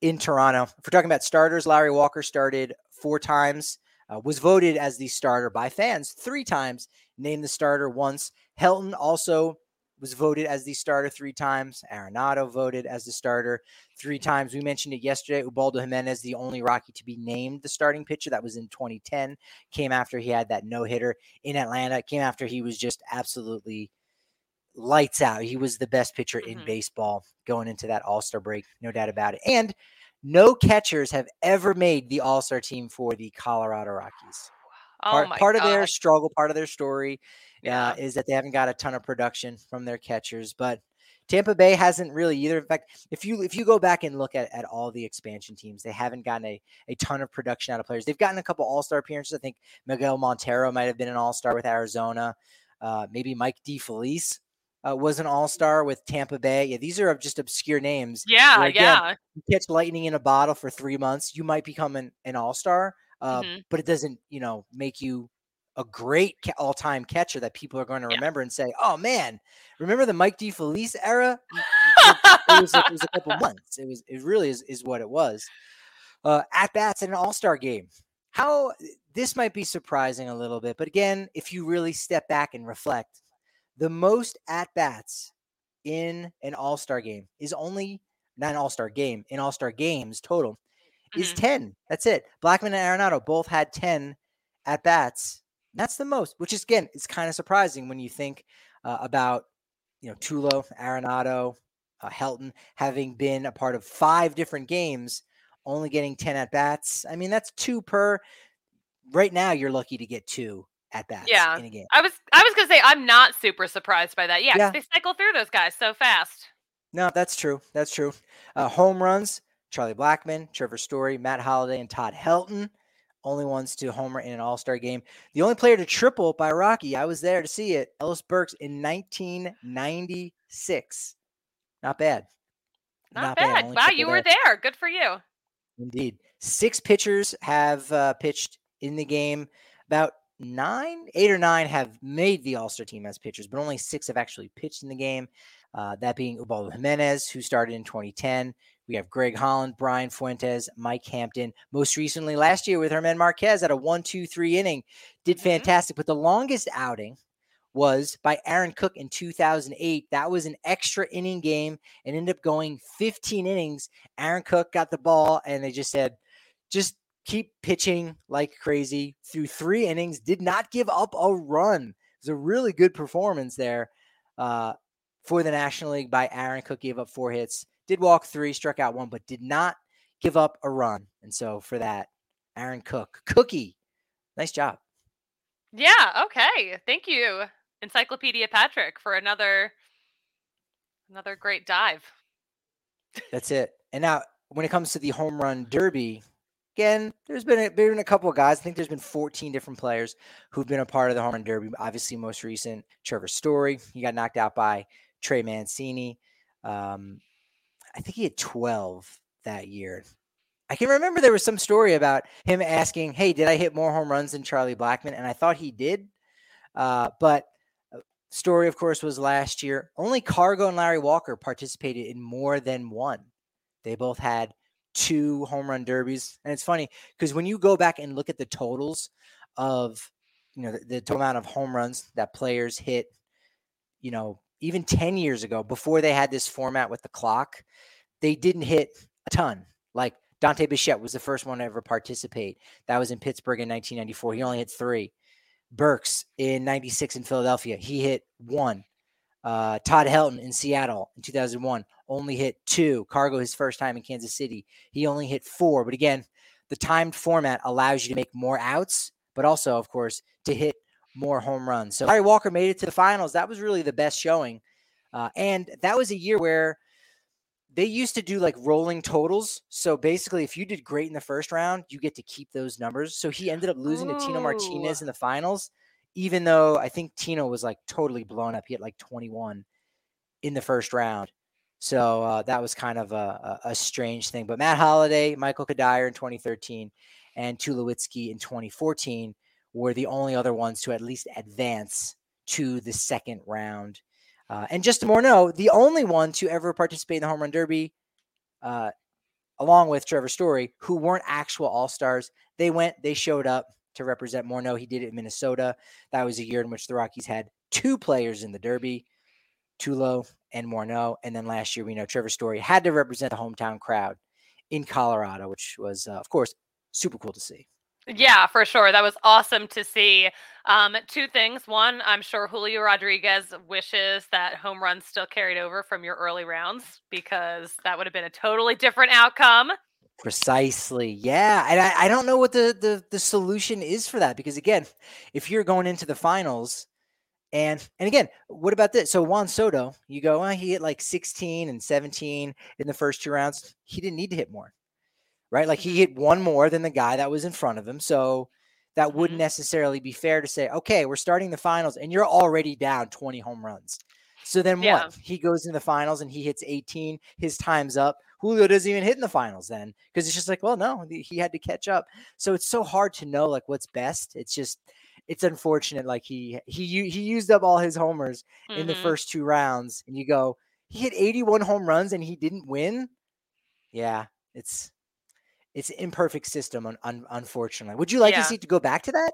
in Toronto. If we're talking about starters, Larry Walker started four times, uh, was voted as the starter by fans three times, named the starter once. Helton also was voted as the starter three times. Arenado voted as the starter three times. We mentioned it yesterday. Ubaldo Jimenez, the only Rocky to be named the starting pitcher. That was in twenty ten. Came after he had that no-hitter in Atlanta. It came after he was just absolutely lights out. He was the best pitcher mm-hmm. in baseball going into that All-Star break. No doubt about it. And no catchers have ever made the All-Star team for the Colorado Rockies. Oh, part, part of their struggle, part of their story yeah. uh, is that they haven't got a ton of production from their catchers, but Tampa Bay hasn't really either. In fact, if you if you go back and look at, at all the expansion teams, they haven't gotten a, a ton of production out of players. They've gotten a couple all-star appearances. I think Miguel Montero might have been an all-star with Arizona. Uh, maybe Mike DeFelice uh, was an all-star with Tampa Bay. Yeah, these are just obscure names. Yeah, again, yeah. You catch lightning in a bottle for three months, you might become an, an all-star. Uh, mm-hmm. But it doesn't, you know, make you a great ca- all-time catcher that people are going to yeah. remember and say, "Oh man, remember the Mike DeFelice era?" it, it, was, it was a couple months. It was. It really is, is what it was. Uh, at bats in an all-star game. How this might be surprising a little bit, but again, if you really step back and reflect, the most at bats in an all-star game is only not an all-star game in all-star games total. Is mm-hmm. ten. That's it. Blackmon and Arenado both had ten at bats. That's the most, which is again, it's kind of surprising when you think uh, about, you know, Tulo, Arenado, uh, Helton having been a part of five different games, only getting ten at bats. I mean, that's two per. Right now, you're lucky to get two at bats yeah. in a game. I was I was gonna say I'm not super surprised by that. Yeah, yeah. They cycle through those guys so fast. No, that's true. That's true. Uh, home runs. Charlie Blackmon, Trevor Story, Matt Holliday, and Todd Helton, only ones to homer in an all-star game. The only player to triple by Rocky, I was there to see it, Ellis Burks in nineteen ninety-six. Not bad. Not, Not bad. bad. Wow, you there. were there. Good for you. Indeed. Six pitchers have uh, pitched in the game. About nine, eight or nine have made the all-star team as pitchers, but only six have actually pitched in the game. Uh, that being Ubaldo Jimenez, who started in twenty ten. We have Greg Holland, Brian Fuentes, Mike Hampton. Most recently last year with Germán Marquez at a one, two, three inning. Did fantastic. Mm-hmm. But the longest outing was by Aaron Cook in two thousand eight. That was an extra inning game and ended up going fifteen innings. Aaron Cook got the ball and they just said, just keep pitching like crazy through three innings. Did not give up a run. It was a really good performance there uh, for the National League by Aaron Cook. Gave up four hits. Did walk three, struck out one, but did not give up a run. And so for that, Aaron Cook. Cookie, nice job. Yeah, okay. Thank you, Encyclopedia Patrick, for another another great dive. That's it. And now when it comes to the home run derby, again, there's been a, been a couple of guys. I think there's been fourteen different players who've been a part of the home run derby. Obviously, most recent, Trevor Story. He got knocked out by Trey Mancini. Um I think he had twelve that year. I can remember there was some story about him asking, "Hey, did I hit more home runs than Charlie Blackmon?" And I thought he did. Uh, but Story, of course, was last year. Only Cargo and Larry Walker participated in more than one. They both had two home run derbies. And it's funny because when you go back and look at the totals of, you know, the, the total amount of home runs that players hit, you know, even ten years ago, before they had this format with the clock, they didn't hit a ton. Like Dante Bichette was the first one to ever participate. That was in Pittsburgh in nineteen ninety-four. He only hit three. Burks in ninety-six in Philadelphia. He hit one. Uh, Todd Helton in Seattle in two thousand one only hit two. Cargo, his first time in Kansas City, he only hit four. But again, the timed format allows you to make more outs, but also, of course, to hit more home runs. So Larry Walker made it to the finals. That was really the best showing. Uh, and that was a year where they used to do like rolling totals. So basically if you did great in the first round, you get to keep those numbers. So he ended up losing Ooh. to Tino Martinez in the finals, even though I think Tino was like totally blown up. He had like twenty-one in the first round. So uh, that was kind of a, a, a strange thing, but Matt Holliday, Michael Kadire in twenty thirteen and Tulowitzki in twenty fourteen were the only other ones to at least advance to the second round. Uh, and just to more know, the only one to ever participate in the Home Run Derby, uh, along with Trevor Story, who weren't actual All-Stars. They went, they showed up to represent Morneau. He did it in Minnesota. That was a year in which the Rockies had two players in the Derby. Tulo, and Morneau. And then last year, we know Trevor Story had to represent the hometown crowd in Colorado, which was, uh, of course, super cool to see. Yeah, for sure. That was awesome to see. Um, two things. One, I'm sure Julio Rodriguez wishes that home runs still carried over from your early rounds, because that would have been a totally different outcome. Precisely. Yeah. And I, I don't know what the, the, the solution is for that, because again, if you're going into the finals and, and again, what about this? So Juan Soto, you go, oh, he hit like sixteen and seventeen in the first two rounds. He didn't need to hit more. Right? Like he hit one more than the guy that was in front of him. So that wouldn't necessarily be fair to say, okay, we're starting the finals and you're already down twenty home runs. So then yeah. what? He goes in the finals and he hits eighteen. His time's up. Julio doesn't even hit in the finals then, because it's just like, well, no, he had to catch up. So it's so hard to know like what's best. It's just, it's unfortunate. Like he, he, he used up all his homers mm-hmm. in the first two rounds and you go, he hit eighty-one home runs and he didn't win. Yeah. It's, It's an imperfect system, un- un- unfortunately. Would you like yeah. to see it to go back to that?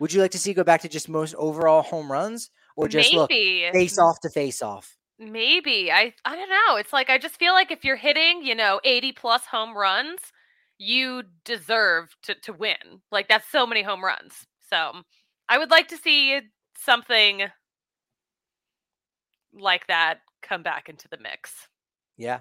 Would you like to see it go back to just most overall home runs, or just Maybe. look face off to face off? Maybe. I I don't know. It's like, I just feel like if you're hitting, you know, eighty plus home runs, you deserve to, to win. Like that's so many home runs. So I would like to see something like that come back into the mix. Yeah.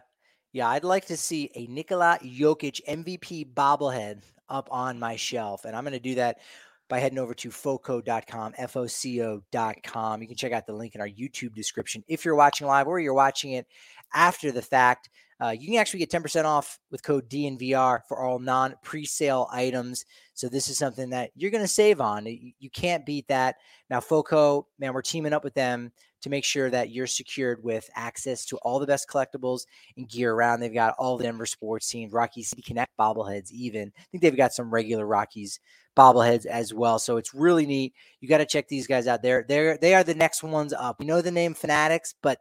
Yeah, I'd like to see a Nikola Jokic M V P bobblehead up on my shelf. And I'm going to do that by heading over to foco dot com, F O C O dot com. You can check out the link in our YouTube description. If you're watching live or you're watching it after the fact, uh, you can actually get ten percent off with code D N V R for all non-presale items. So this is something that you're going to save on. You can't beat that. Now, FOCO, man, we're teaming up with them to make sure that you're secured with access to all the best collectibles and gear around. They've got all the Denver sports teams, Rocky City Connect bobbleheads even. I think they've got some regular Rockies bobbleheads as well. So it's really neat. You got to check these guys out. They're, they're, they are the next ones up. We know the name Fanatics, but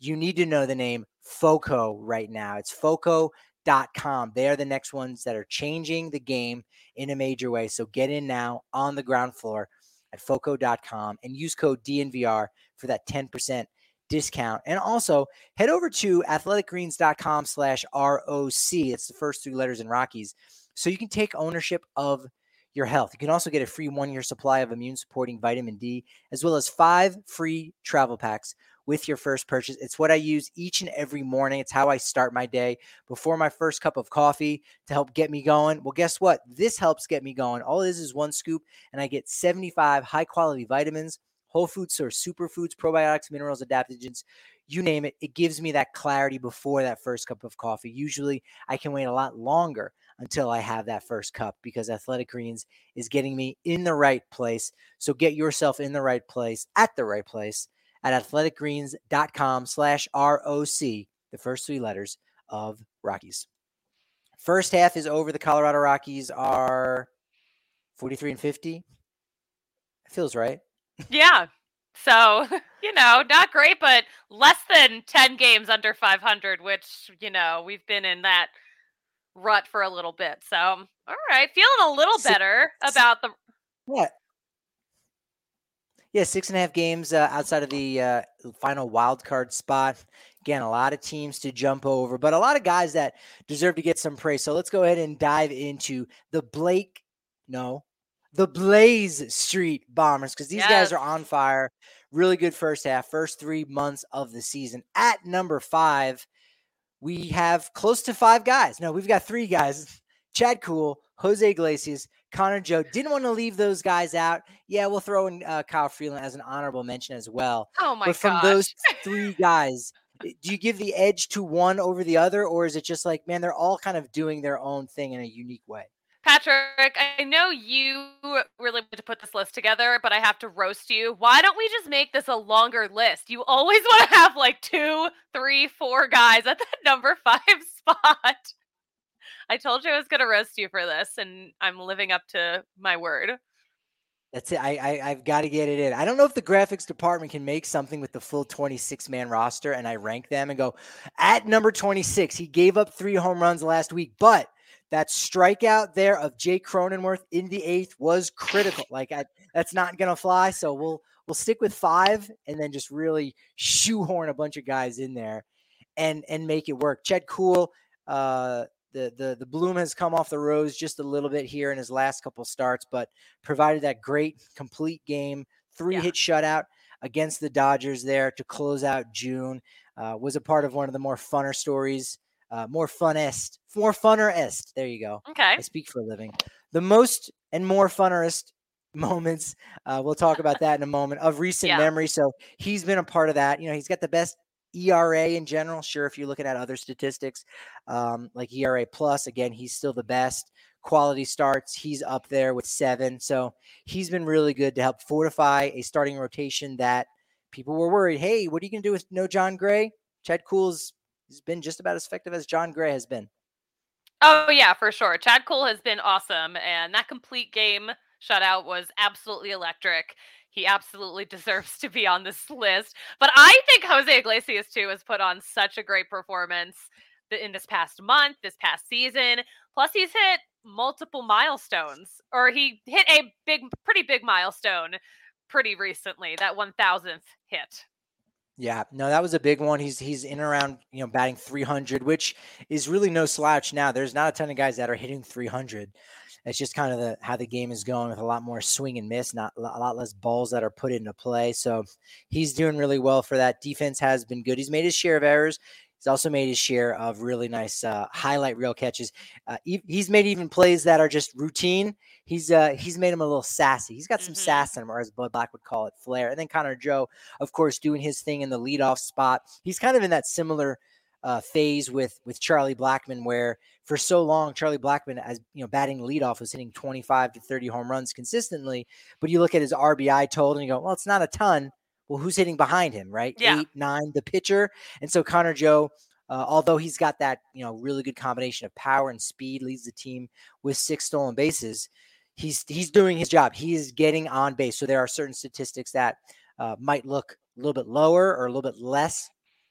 you need to know the name FOCO right now. It's foco dot com. They are the next ones that are changing the game in a major way. So get in now on the ground floor at foco dot com and use code D N V R for that ten percent discount. And also head over to athletic greens dot com slash R O C. It's the first three letters in Rockies. So you can take ownership of your health. You can also get a free one-year supply of immune-supporting vitamin D, as well as five free travel packs with your first purchase. It's what I use each and every morning. It's how I start my day before my first cup of coffee to help get me going. Well, guess what? This helps get me going. All it is is one scoop, and I get seventy-five high-quality vitamins, whole food source, superfoods, probiotics, minerals, adaptogens, you name it. It gives me that clarity before that first cup of coffee. Usually, I can wait a lot longer until I have that first cup because Athletic Greens is getting me in the right place. So get yourself in the right place at the right place at athletic greens dot com slash R O C, the first three letters of Rockies. First half is over. The Colorado Rockies are forty-three and fifty. It feels right. Yeah. So, you know, not great, but less than ten games under five hundred, which, you know, we've been in that rut for a little bit. So, all right. Feeling a little better six, about the. Yeah. Yeah. Six and a half games uh, outside of the uh, final wild card spot. Again, a lot of teams to jump over, but a lot of guys that deserve to get some praise. So let's go ahead and dive into the Blake. No. The Blaze Street Bombers, because these yes. guys are on fire. Really good first half, first three months of the season. At number five, we have close to five guys. No, we've got three guys. Chad Kuhl, Jose Iglesias, Connor Joe. Didn't want to leave those guys out. Yeah, we'll throw in uh, Kyle Freeland as an honorable mention as well. Oh, my gosh. But from gosh. those three guys, do you give the edge to one over the other, or is it just like, man, they're all kind of doing their own thing in a unique way? Patrick, I know you really wanted to put this list together, but I have to roast you. Why don't we just make this a longer list? You always want to have like two, three, four guys at that number five spot. I told you I was going to roast you for this, and I'm living up to my word. That's it. I, I, I've got to get it in. I don't know if the graphics department can make something with the full twenty-six man roster, and I rank them and go, at number twenty-six, he gave up three home runs last week, but That strikeout there of Jake Cronenworth in the eighth was critical. Like I, that's not going to fly. So we'll, we'll stick with five and then just really shoehorn a bunch of guys in there and, and make it work. Chet Kuhl, uh, the, the, the bloom has come off the rose just a little bit here in his last couple starts, but provided that great complete game, three yeah. hit shutout against the Dodgers there to close out June. Uh, was a part of one of the more funner stories, uh, more funnest, more funnerest. There you go. Okay. I speak for a living. The most and more funnerest moments. Uh, we'll talk about that in a moment of recent yeah. memory. So he's been a part of that. You know, he's got the best E R A in general. Sure. If you're looking at other statistics, um, like E R A plus, again, he's still the best. Quality starts, he's up there with seven. So he's been really good to help fortify a starting rotation that people were worried, hey, what are you going to do with no John Gray? Chad Kuhl's has been just about as effective as John Gray has been. Oh, yeah, for sure. Chad Kuhl has been awesome. And that complete game shutout was absolutely electric. He absolutely deserves to be on this list. But I think Jose Iglesias, too, has put on such a great performance in this past month, this past season. Plus, he's hit multiple milestones, or he hit a big, pretty big milestone pretty recently, that one thousandth hit. Yeah, no, that was a big one. He's he's in around, you know, batting three hundred, which is really no slouch now. There's not a ton of guys that are hitting three hundred. It's just kind of the, how the game is going, with a lot more swing and miss, not a lot less balls that are put into play. So he's doing really well for that. Defense has been good. He's made his share of errors. He's also made his share of really nice uh, highlight reel catches. Uh, he, he's made even plays that are just routine. He's uh, he's made him a little sassy. He's got some mm-hmm. sass in him, or as Bud Black would call it, flair. And then Connor Joe, of course, doing his thing in the leadoff spot. He's kind of in that similar uh, phase with with Charlie Blackmon, where for so long Charlie Blackmon, as you know, batting leadoff, was hitting twenty-five to thirty home runs consistently. But you look at his R B I total and you go, well, it's not a ton. Well, who's hitting behind him, right? Yeah. Eight, nine, the pitcher. And so Connor Joe, uh, although he's got that, you know, really good combination of power and speed, leads the team with six stolen bases. He's he's doing his job. He is getting on base. So there are certain statistics that uh, might look a little bit lower or a little bit less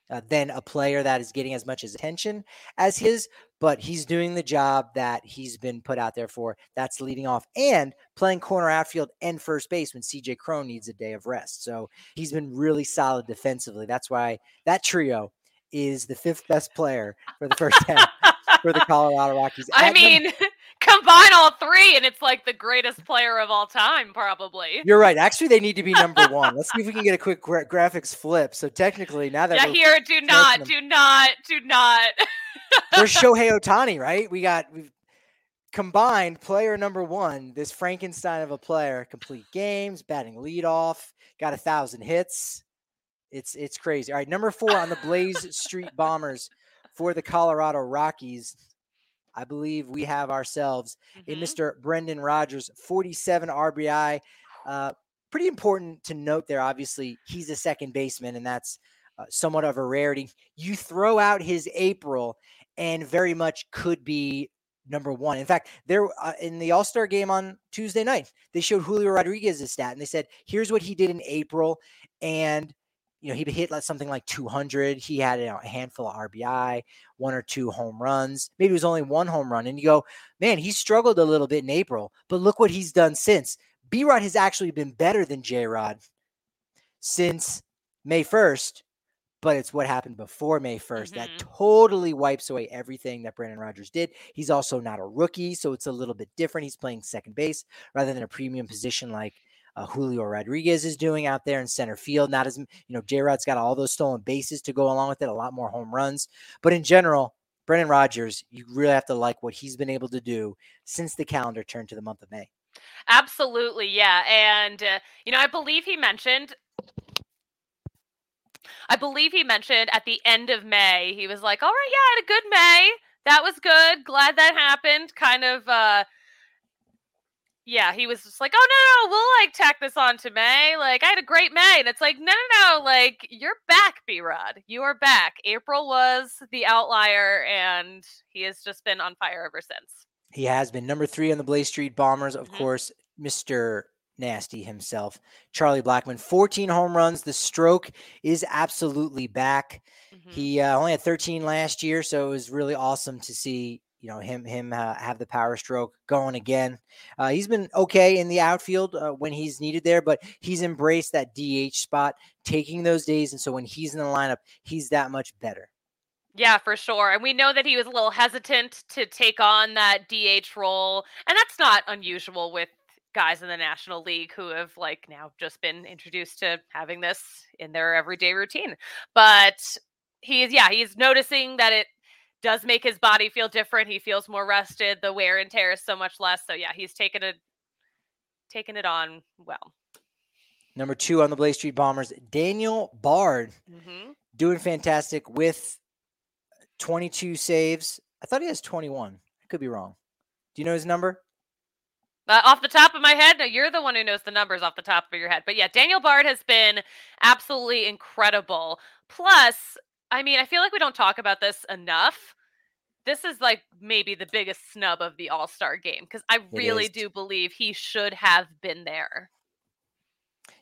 uh, than a player that is getting as much attention as his, but he's doing the job that he's been put out there for. That's leading off and playing corner outfield and first base when C J Cron needs a day of rest. So he's been really solid defensively. That's why that trio is the fifth best player for the first half for the Colorado Rockies. I At mean, the- combine all three and it's like the greatest player of all time, probably. You're right. Actually, they need to be number one. Let's see if we can get a quick gra- graphics flip. So technically now that yeah, we're here, do not, them, do not, do not. There's Shohei Ohtani, right? We got, we've combined player number one, this Frankenstein of a player, complete games, batting leadoff, got a thousand hits. It's, it's crazy. All right. Number four on the Blaze Street Bombers for the Colorado Rockies. I believe we have ourselves mm-hmm. a Mister Brendan Rodgers, forty-seven R B I. Uh, pretty important to note there. Obviously, he's a second baseman, and that's uh, somewhat of a rarity. You throw out his April, and very much could be number one. In fact, there uh, in the All-Star game on Tuesday night, they showed Julio Rodriguez's stat, and they said, "Here's what he did in April," and you know, he hit like something like two hundred. He had, you know, a handful of R B I, one or two home runs. Maybe it was only one home run. And you go, man, he struggled a little bit in April, but look what he's done since. B-Rod has actually been better than J-Rod since May first, but it's what happened before May first. Mm-hmm. That totally wipes away everything that Brendan Rodgers did. He's also not a rookie, so it's a little bit different. He's playing second base rather than a premium position like Uh, Julio Rodriguez is doing out there in center field. Not as, you know, J-Rod's got all those stolen bases to go along with it, a lot more home runs. But in general, Brendan Rodgers, you really have to like what he's been able to do since the calendar turned to the month of May. Absolutely, yeah. And, uh, you know, I believe he mentioned... I believe he mentioned at the end of May, he was like, all right, yeah, I had a good May. That was good. Glad that happened. Kind of... uh Yeah, he was just like, oh, no, no, we'll, like, tack this on to May. Like, I had a great May. And it's like, no, no, no, like, you're back, B-Rod. You are back. April was the outlier, and he has just been on fire ever since. He has been. Number three on the Blaze Street Bombers, of mm-hmm. course, Mister Nasty himself, Charlie Blackmon. fourteen home runs. The stroke is absolutely back. Mm-hmm. He uh, only had thirteen last year, so it was really awesome to see you know, him him uh, have the power stroke going again. Uh, he's been okay in the outfield uh, when he's needed there, but he's embraced that D H spot, taking those days. And so when he's in the lineup, he's that much better. Yeah, for sure. And we know that he was a little hesitant to take on that D H role. And that's not unusual with guys in the National League who have like now just been introduced to having this in their everyday routine. But he is, yeah, he's noticing that it does make his body feel different. He feels more rested. The wear and tear is so much less. So yeah, he's taken it, taken it on well. Number two on the Blaze Street Bombers, Daniel Bard, mm-hmm. doing fantastic with twenty-two saves. I thought he has twenty-one. I could be wrong. Do you know his number? Uh, off the top of my head, no, you're the one who knows the numbers off the top of your head. But yeah, Daniel Bard has been absolutely incredible. Plus, I mean, I feel like we don't talk about this enough. This is like maybe the biggest snub of the All-Star game because I really do believe he should have been there.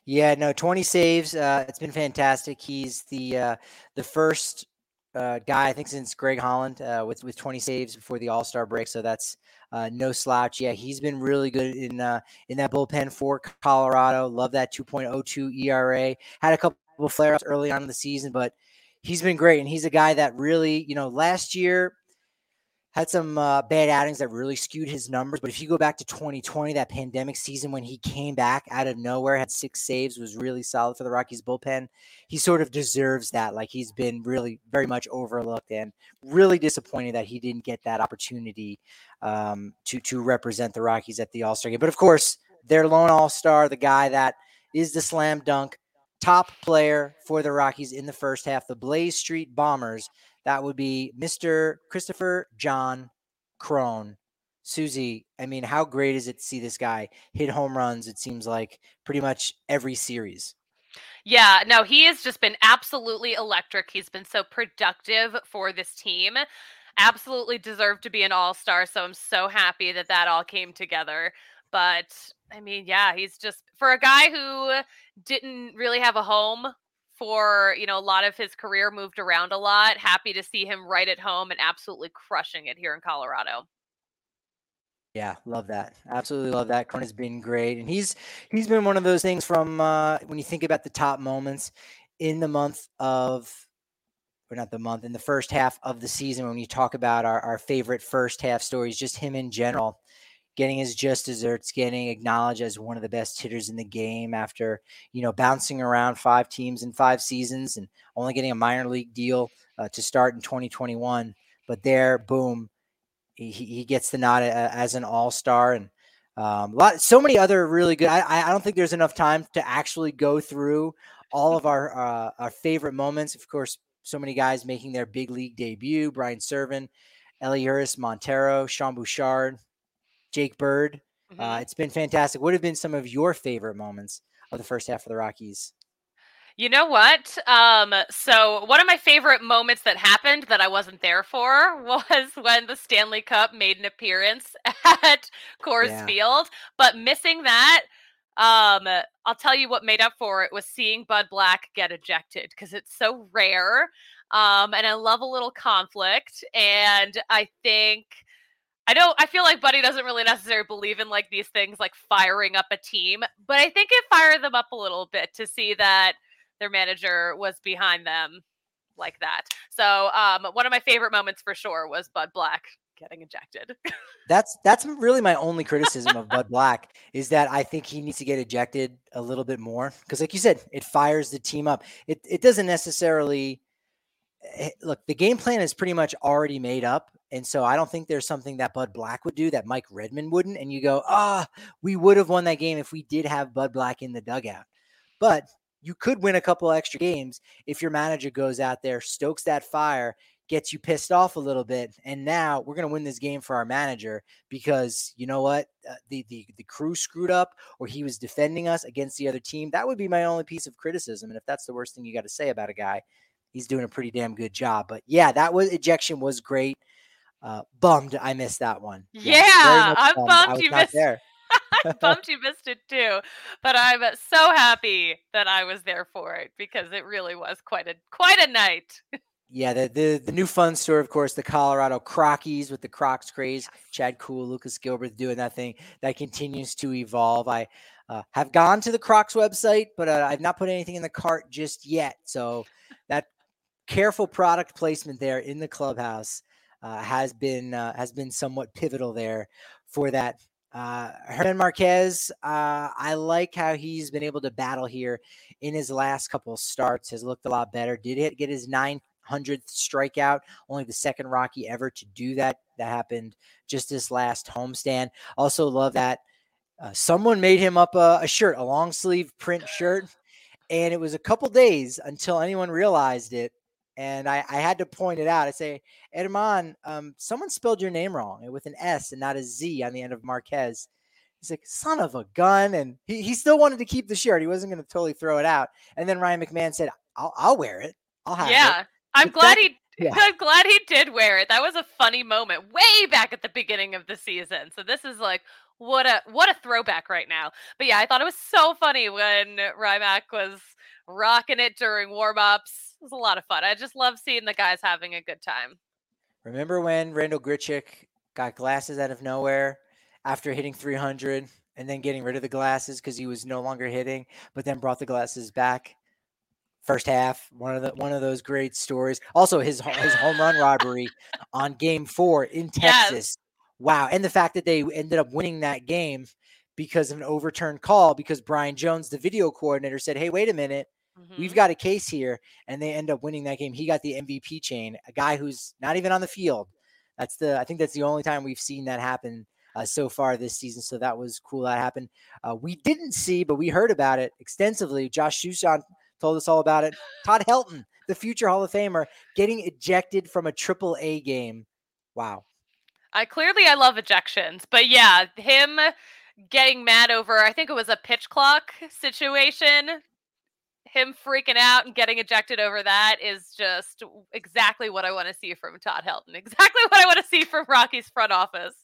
Yeah, no, twenty saves. Uh, it's been fantastic. He's the uh, the first uh, guy, I think, since Greg Holland uh, with, with twenty saves before the All-Star break. So that's Uh, no slouch. Yeah, he's been really good in uh, in that bullpen for Colorado. Love that two point oh two E R A. Had a couple of flare-ups early on in the season, but he's been great. And he's a guy that really, you know, last year had some uh, bad outings that really skewed his numbers. But if you go back to twenty twenty, that pandemic season when he came back out of nowhere, had six saves, was really solid for the Rockies bullpen. He sort of deserves that. Like he's been really very much overlooked and really disappointed that he didn't get that opportunity um, to, to represent the Rockies at the All-Star game. But of course, their lone All-Star, the guy that is the slam dunk top player for the Rockies in the first half, the Blaze Street Bombers. That would be Mister Christopher John Cron. Susie, I mean, how great is it to see this guy hit home runs, it seems like, pretty much every series? Yeah, no, he has just been absolutely electric. He's been so productive for this team. Absolutely deserved to be an All-Star, so I'm so happy that that all came together. But, I mean, yeah, he's just, for a guy who didn't really have a home for, you know, a lot of his career, moved around a lot. Happy to see him right at home and absolutely crushing it here in Colorado. Yeah, love that. Absolutely love that. Cron has been great. And he's he's been one of those things from uh, when you think about the top moments in the month of, or not the month, in the first half of the season when you talk about our, our favorite first half stories, just him in general. Getting his just desserts, getting acknowledged as one of the best hitters in the game after, you know, bouncing around five teams in five seasons and only getting a minor league deal uh, to start in twenty twenty-one. But there, boom, he, he gets the nod as an all-star and um, lot, so many other really good. I, I don't think there's enough time to actually go through all of our uh, our favorite moments. Of course, so many guys making their big league debut: Brian Servan, Eleuris Montero, Sean Bouchard, Jake Bird. Uh, it's been fantastic. What have been some of your favorite moments of the first half of the Rockies? You know what? Um, so one of my favorite moments that happened that I wasn't there for was when the Stanley Cup made an appearance at Coors yeah. Field. But missing that, um, I'll tell you what made up for it was seeing Bud Black get ejected because it's so rare. Um, and I love a little conflict. And I think... I don't, I feel like Buddy doesn't really necessarily believe in like these things, like firing up a team, but I think it fired them up a little bit to see that their manager was behind them like that. So um, one of my favorite moments for sure was Bud Black getting ejected. That's, that's really my only criticism of Bud Black is that I think he needs to get ejected a little bit more. Cause like you said, it fires the team up. It It doesn't necessarily look, the game plan is pretty much already made up. And so I don't think there's something that Bud Black would do that Mike Redmond wouldn't. And you go, ah, oh, we would have won that game if we did have Bud Black in the dugout. But you could win a couple extra games if your manager goes out there, stokes that fire, gets you pissed off a little bit. And now we're going to win this game for our manager because, you know what, uh, the, the the crew screwed up or he was defending us against the other team. That would be my only piece of criticism. And if that's the worst thing you got to say about a guy, he's doing a pretty damn good job. But yeah, that was ejection was great. Uh, bummed I missed that one. Yeah, yeah I'm bummed, bummed you missed it. I'm bummed you missed it too. But I'm so happy that I was there for it because it really was quite a quite a night. Yeah, the, the the new fun store, of course, the Colorado Crockies with the Crocs craze. Chad Kuhl, Lucas Gilbert doing that thing that continues to evolve. I uh, have gone to the Crocs website, but uh, I've not put anything in the cart just yet. So that careful product placement there in the clubhouse uh, has been uh, has been somewhat pivotal there for that. Uh, Hernan Marquez, uh, I like how he's been able to battle here in his last couple starts. Has looked a lot better. Did hit get his nine. hundredth strikeout, only the second Rocky ever to do that. That happened just this last homestand. Also love that uh, someone made him up a, a shirt, a long sleeve print shirt, and it was a couple days until anyone realized it. And I, I had to point it out. I say, Herman, um, someone spelled your name wrong with an S and not a Z on the end of Marquez. He's like, son of a gun. And he, he still wanted to keep the shirt. He wasn't going to totally throw it out. And then Ryan McMahon said, I'll, I'll wear it. I'll have yeah. it. I'm but glad that, he. Yeah. I'm glad he did wear it. That was a funny moment, way back at the beginning of the season. So this is like what a what a throwback right now. But yeah, I thought it was so funny when Rimac was rocking it during warm-ups. It was a lot of fun. I just love seeing the guys having a good time. Remember when Randall Grichuk got glasses out of nowhere after hitting three hundred and then getting rid of the glasses because he was no longer hitting, but then brought the glasses back. First half, one of the one of those great stories. Also, his his home run robbery on Game Four in Texas. Yes. Wow! And the fact that they ended up winning that game because of an overturned call, because Brian Jones, the video coordinator, said, "Hey, wait a minute, mm-hmm. we've got a case here," and they end up winning that game. He got the M V P chain, a guy who's not even on the field. That's the I think that's the only time we've seen that happen uh, so far this season. So that was cool that happened. Uh, we didn't see, but we heard about it extensively. Josh Sushan told us all about it. Todd Helton, the future Hall of Famer, getting ejected from a triple A game. Wow. I clearly, I love ejections, but yeah, him getting mad over, I think it was a pitch clock situation. Him freaking out and getting ejected over that is just exactly what I want to see from Todd Helton. Exactly what I want to see from Rockies front office.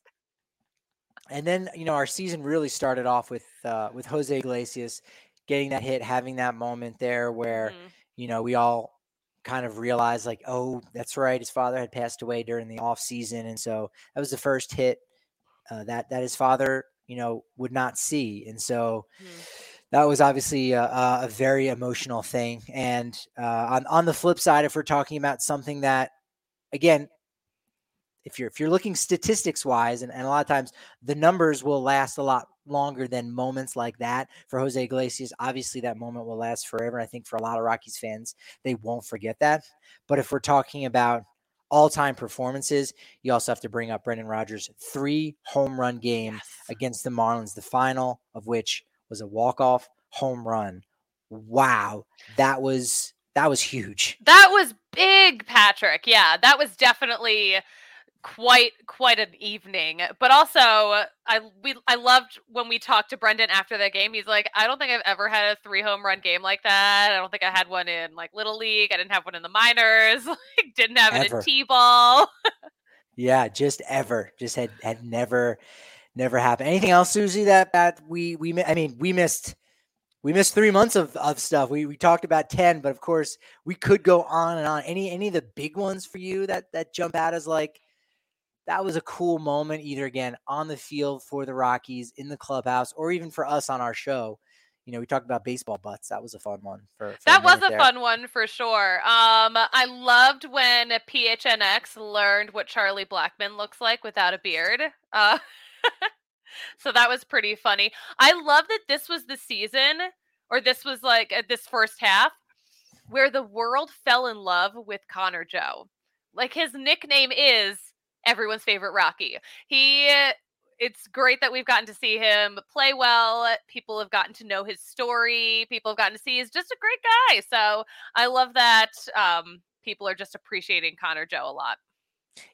And then, you know, our season really started off with, uh, with Jose Iglesias getting that hit, having that moment there where, mm-hmm. you know, we all kind of realized like, oh, that's right. His father had passed away during the off season. And so that was the first hit uh, that, that his father, you know, would not see. And so mm-hmm. that was obviously a, a very emotional thing. And uh, on, on the flip side, if we're talking about something that, again, if you're, if you're looking statistics wise, and, and a lot of times the numbers will last a lot longer than moments like that. For Jose Iglesias, obviously that moment will last forever. I think for a lot of Rockies fans, they won't forget that. But if we're talking about all-time performances, you also have to bring up Brendan Rodgers' three home run game yes. against the Marlins, the final of which was a walk-off home run. Wow. That was, that was huge. That was big, Patrick. Yeah, that was definitely quite quite an evening. But also I we I loved when we talked to Brendan after that game. He's like, I don't think I've ever had a three home run game like that. I don't think I had one in like Little League. I didn't have one in the minors. Like didn't have ever. It in T-ball. Yeah, just ever. Just had had never never happened. Anything else, Susie, that that we we I mean, we missed We missed three months of, of stuff. We we talked about ten, but of course, we could go on and on. Any any of the big ones for you that that jump out as like that was a cool moment, either again, on the field for the Rockies, in the clubhouse, or even for us on our show. You know, we talked about baseball butts. That was a fun one. For, for that was a there. fun one for sure. Um, I loved when P H N X learned what Charlie Blackmon looks like without a beard. Uh, so that was pretty funny. I love that this was the season, or this was like uh, this first half, where the world fell in love with Connor Joe. Like his nickname is everyone's favorite Rocky. He, it's great that we've gotten to see him play well. People have gotten to know his story. People have gotten to see he's just a great guy. So I love that um, people are just appreciating Connor Joe a lot.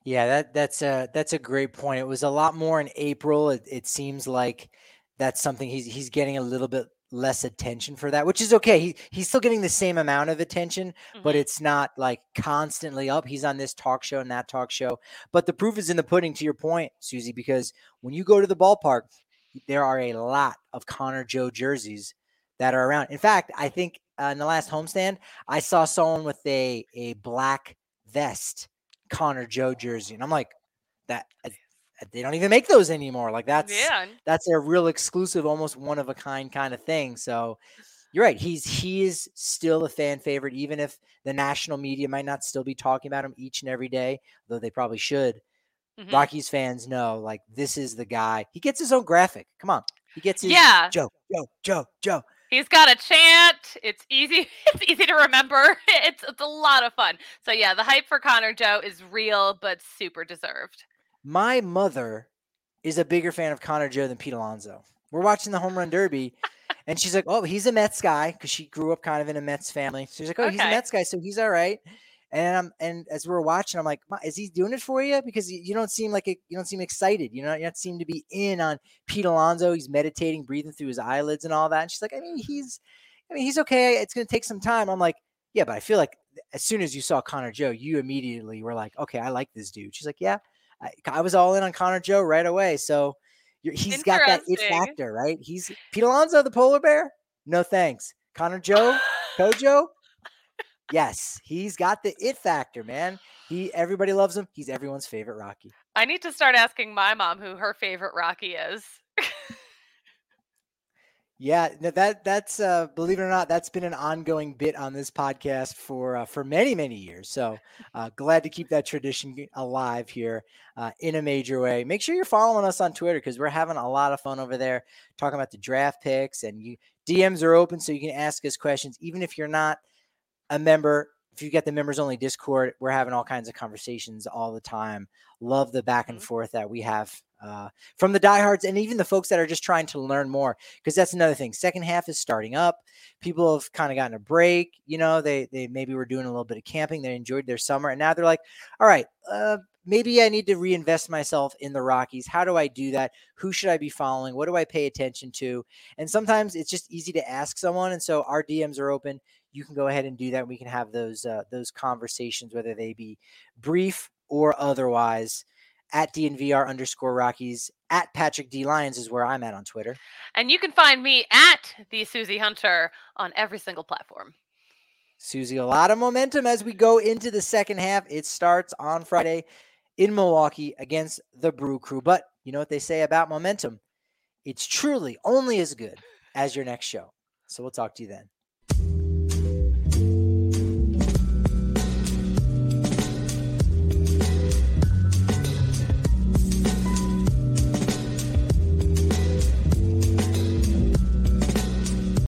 Yeah, that that's a that's a great point. It was a lot more in April. It, it seems like that's something he's he's getting a little bit less attention for, that which is okay. He he's still getting the same amount of attention, mm-hmm. but it's not like constantly up. He's on this talk show and that talk show, but the proof is in the pudding, to your point, Susie, because when you go to the ballpark, there are a lot of Connor Joe jerseys that are around. In fact, I think uh, in the last homestand, I saw someone with a, a black vest Connor Joe jersey. And I'm like, that they don't even make those anymore. Like that's, yeah. that's a real exclusive, almost one of a kind kind of thing. So you're right. He's, he is still a fan favorite, even if the national media might not still be talking about him each and every day, though they probably should. Mm-hmm. Rockies fans know, like, this is the guy. He gets his own graphic. Come on. He gets his yeah. Joe, Joe, Joe, Joe. He's got a chant. It's easy. It's easy to remember. It's, it's a lot of fun. So yeah, the hype for Connor Joe is real, but super deserved. My mother is a bigger fan of Connor Joe than Pete Alonso. We're watching the Home Run Derby, and she's like, "Oh, he's a Mets guy," because she grew up kind of in a Mets family. So she's like, "Oh, okay. He's a Mets guy, so he's all right." And I'm, and as we're watching, I'm like, "Is he doing it for you?" Because you don't seem like a, you don't seem excited. You know, you don't seem to be in on Pete Alonso. He's meditating, breathing through his eyelids, and all that. And she's like, "I mean, he's, I mean, he's okay. It's going to take some time." I'm like, "Yeah, but I feel like as soon as you saw Connor Joe, you immediately were like, okay, I like this dude." She's like, "Yeah." I, I was all in on Connor Joe right away. So you're, he's got that it factor, right? He's Pete Alonso, the polar bear. No thanks. Connor Joe, Kojo. Yes, he's got the it factor, man. He everybody loves him. He's everyone's favorite Rocky. I need to start asking my mom who her favorite Rocky is. Yeah, that that's uh, believe it or not, that's been an ongoing bit on this podcast for uh, for many, many years. So uh, glad to keep that tradition alive here uh, in a major way. Make sure you're following us on Twitter because we're having a lot of fun over there talking about the draft picks, and you D Ms are open so you can ask us questions. Even if you're not a member, if you get the members only Discord, we're having all kinds of conversations all the time. Love the back and forth that we have. Uh, from the diehards and even the folks that are just trying to learn more, because that's another thing. Second half is starting up. People have kind of gotten a break. You know, they they maybe were doing a little bit of camping. They enjoyed their summer. And now they're like, all right, uh, maybe I need to reinvest myself in the Rockies. How do I do that? Who should I be following? What do I pay attention to? And sometimes it's just easy to ask someone. And so our D Ms are open. You can go ahead and do that. We can have those uh, those conversations, whether they be brief or otherwise. At D N V R underscore Rockies, at Patrick D. Lyons is where I'm at on Twitter. And you can find me at the Susie Hunter on every single platform. Susie, a lot of momentum as we go into the second half. It starts on Friday in Milwaukee against the Brew Crew. But you know what they say about momentum? It's truly only as good as your next show. So we'll talk to you then.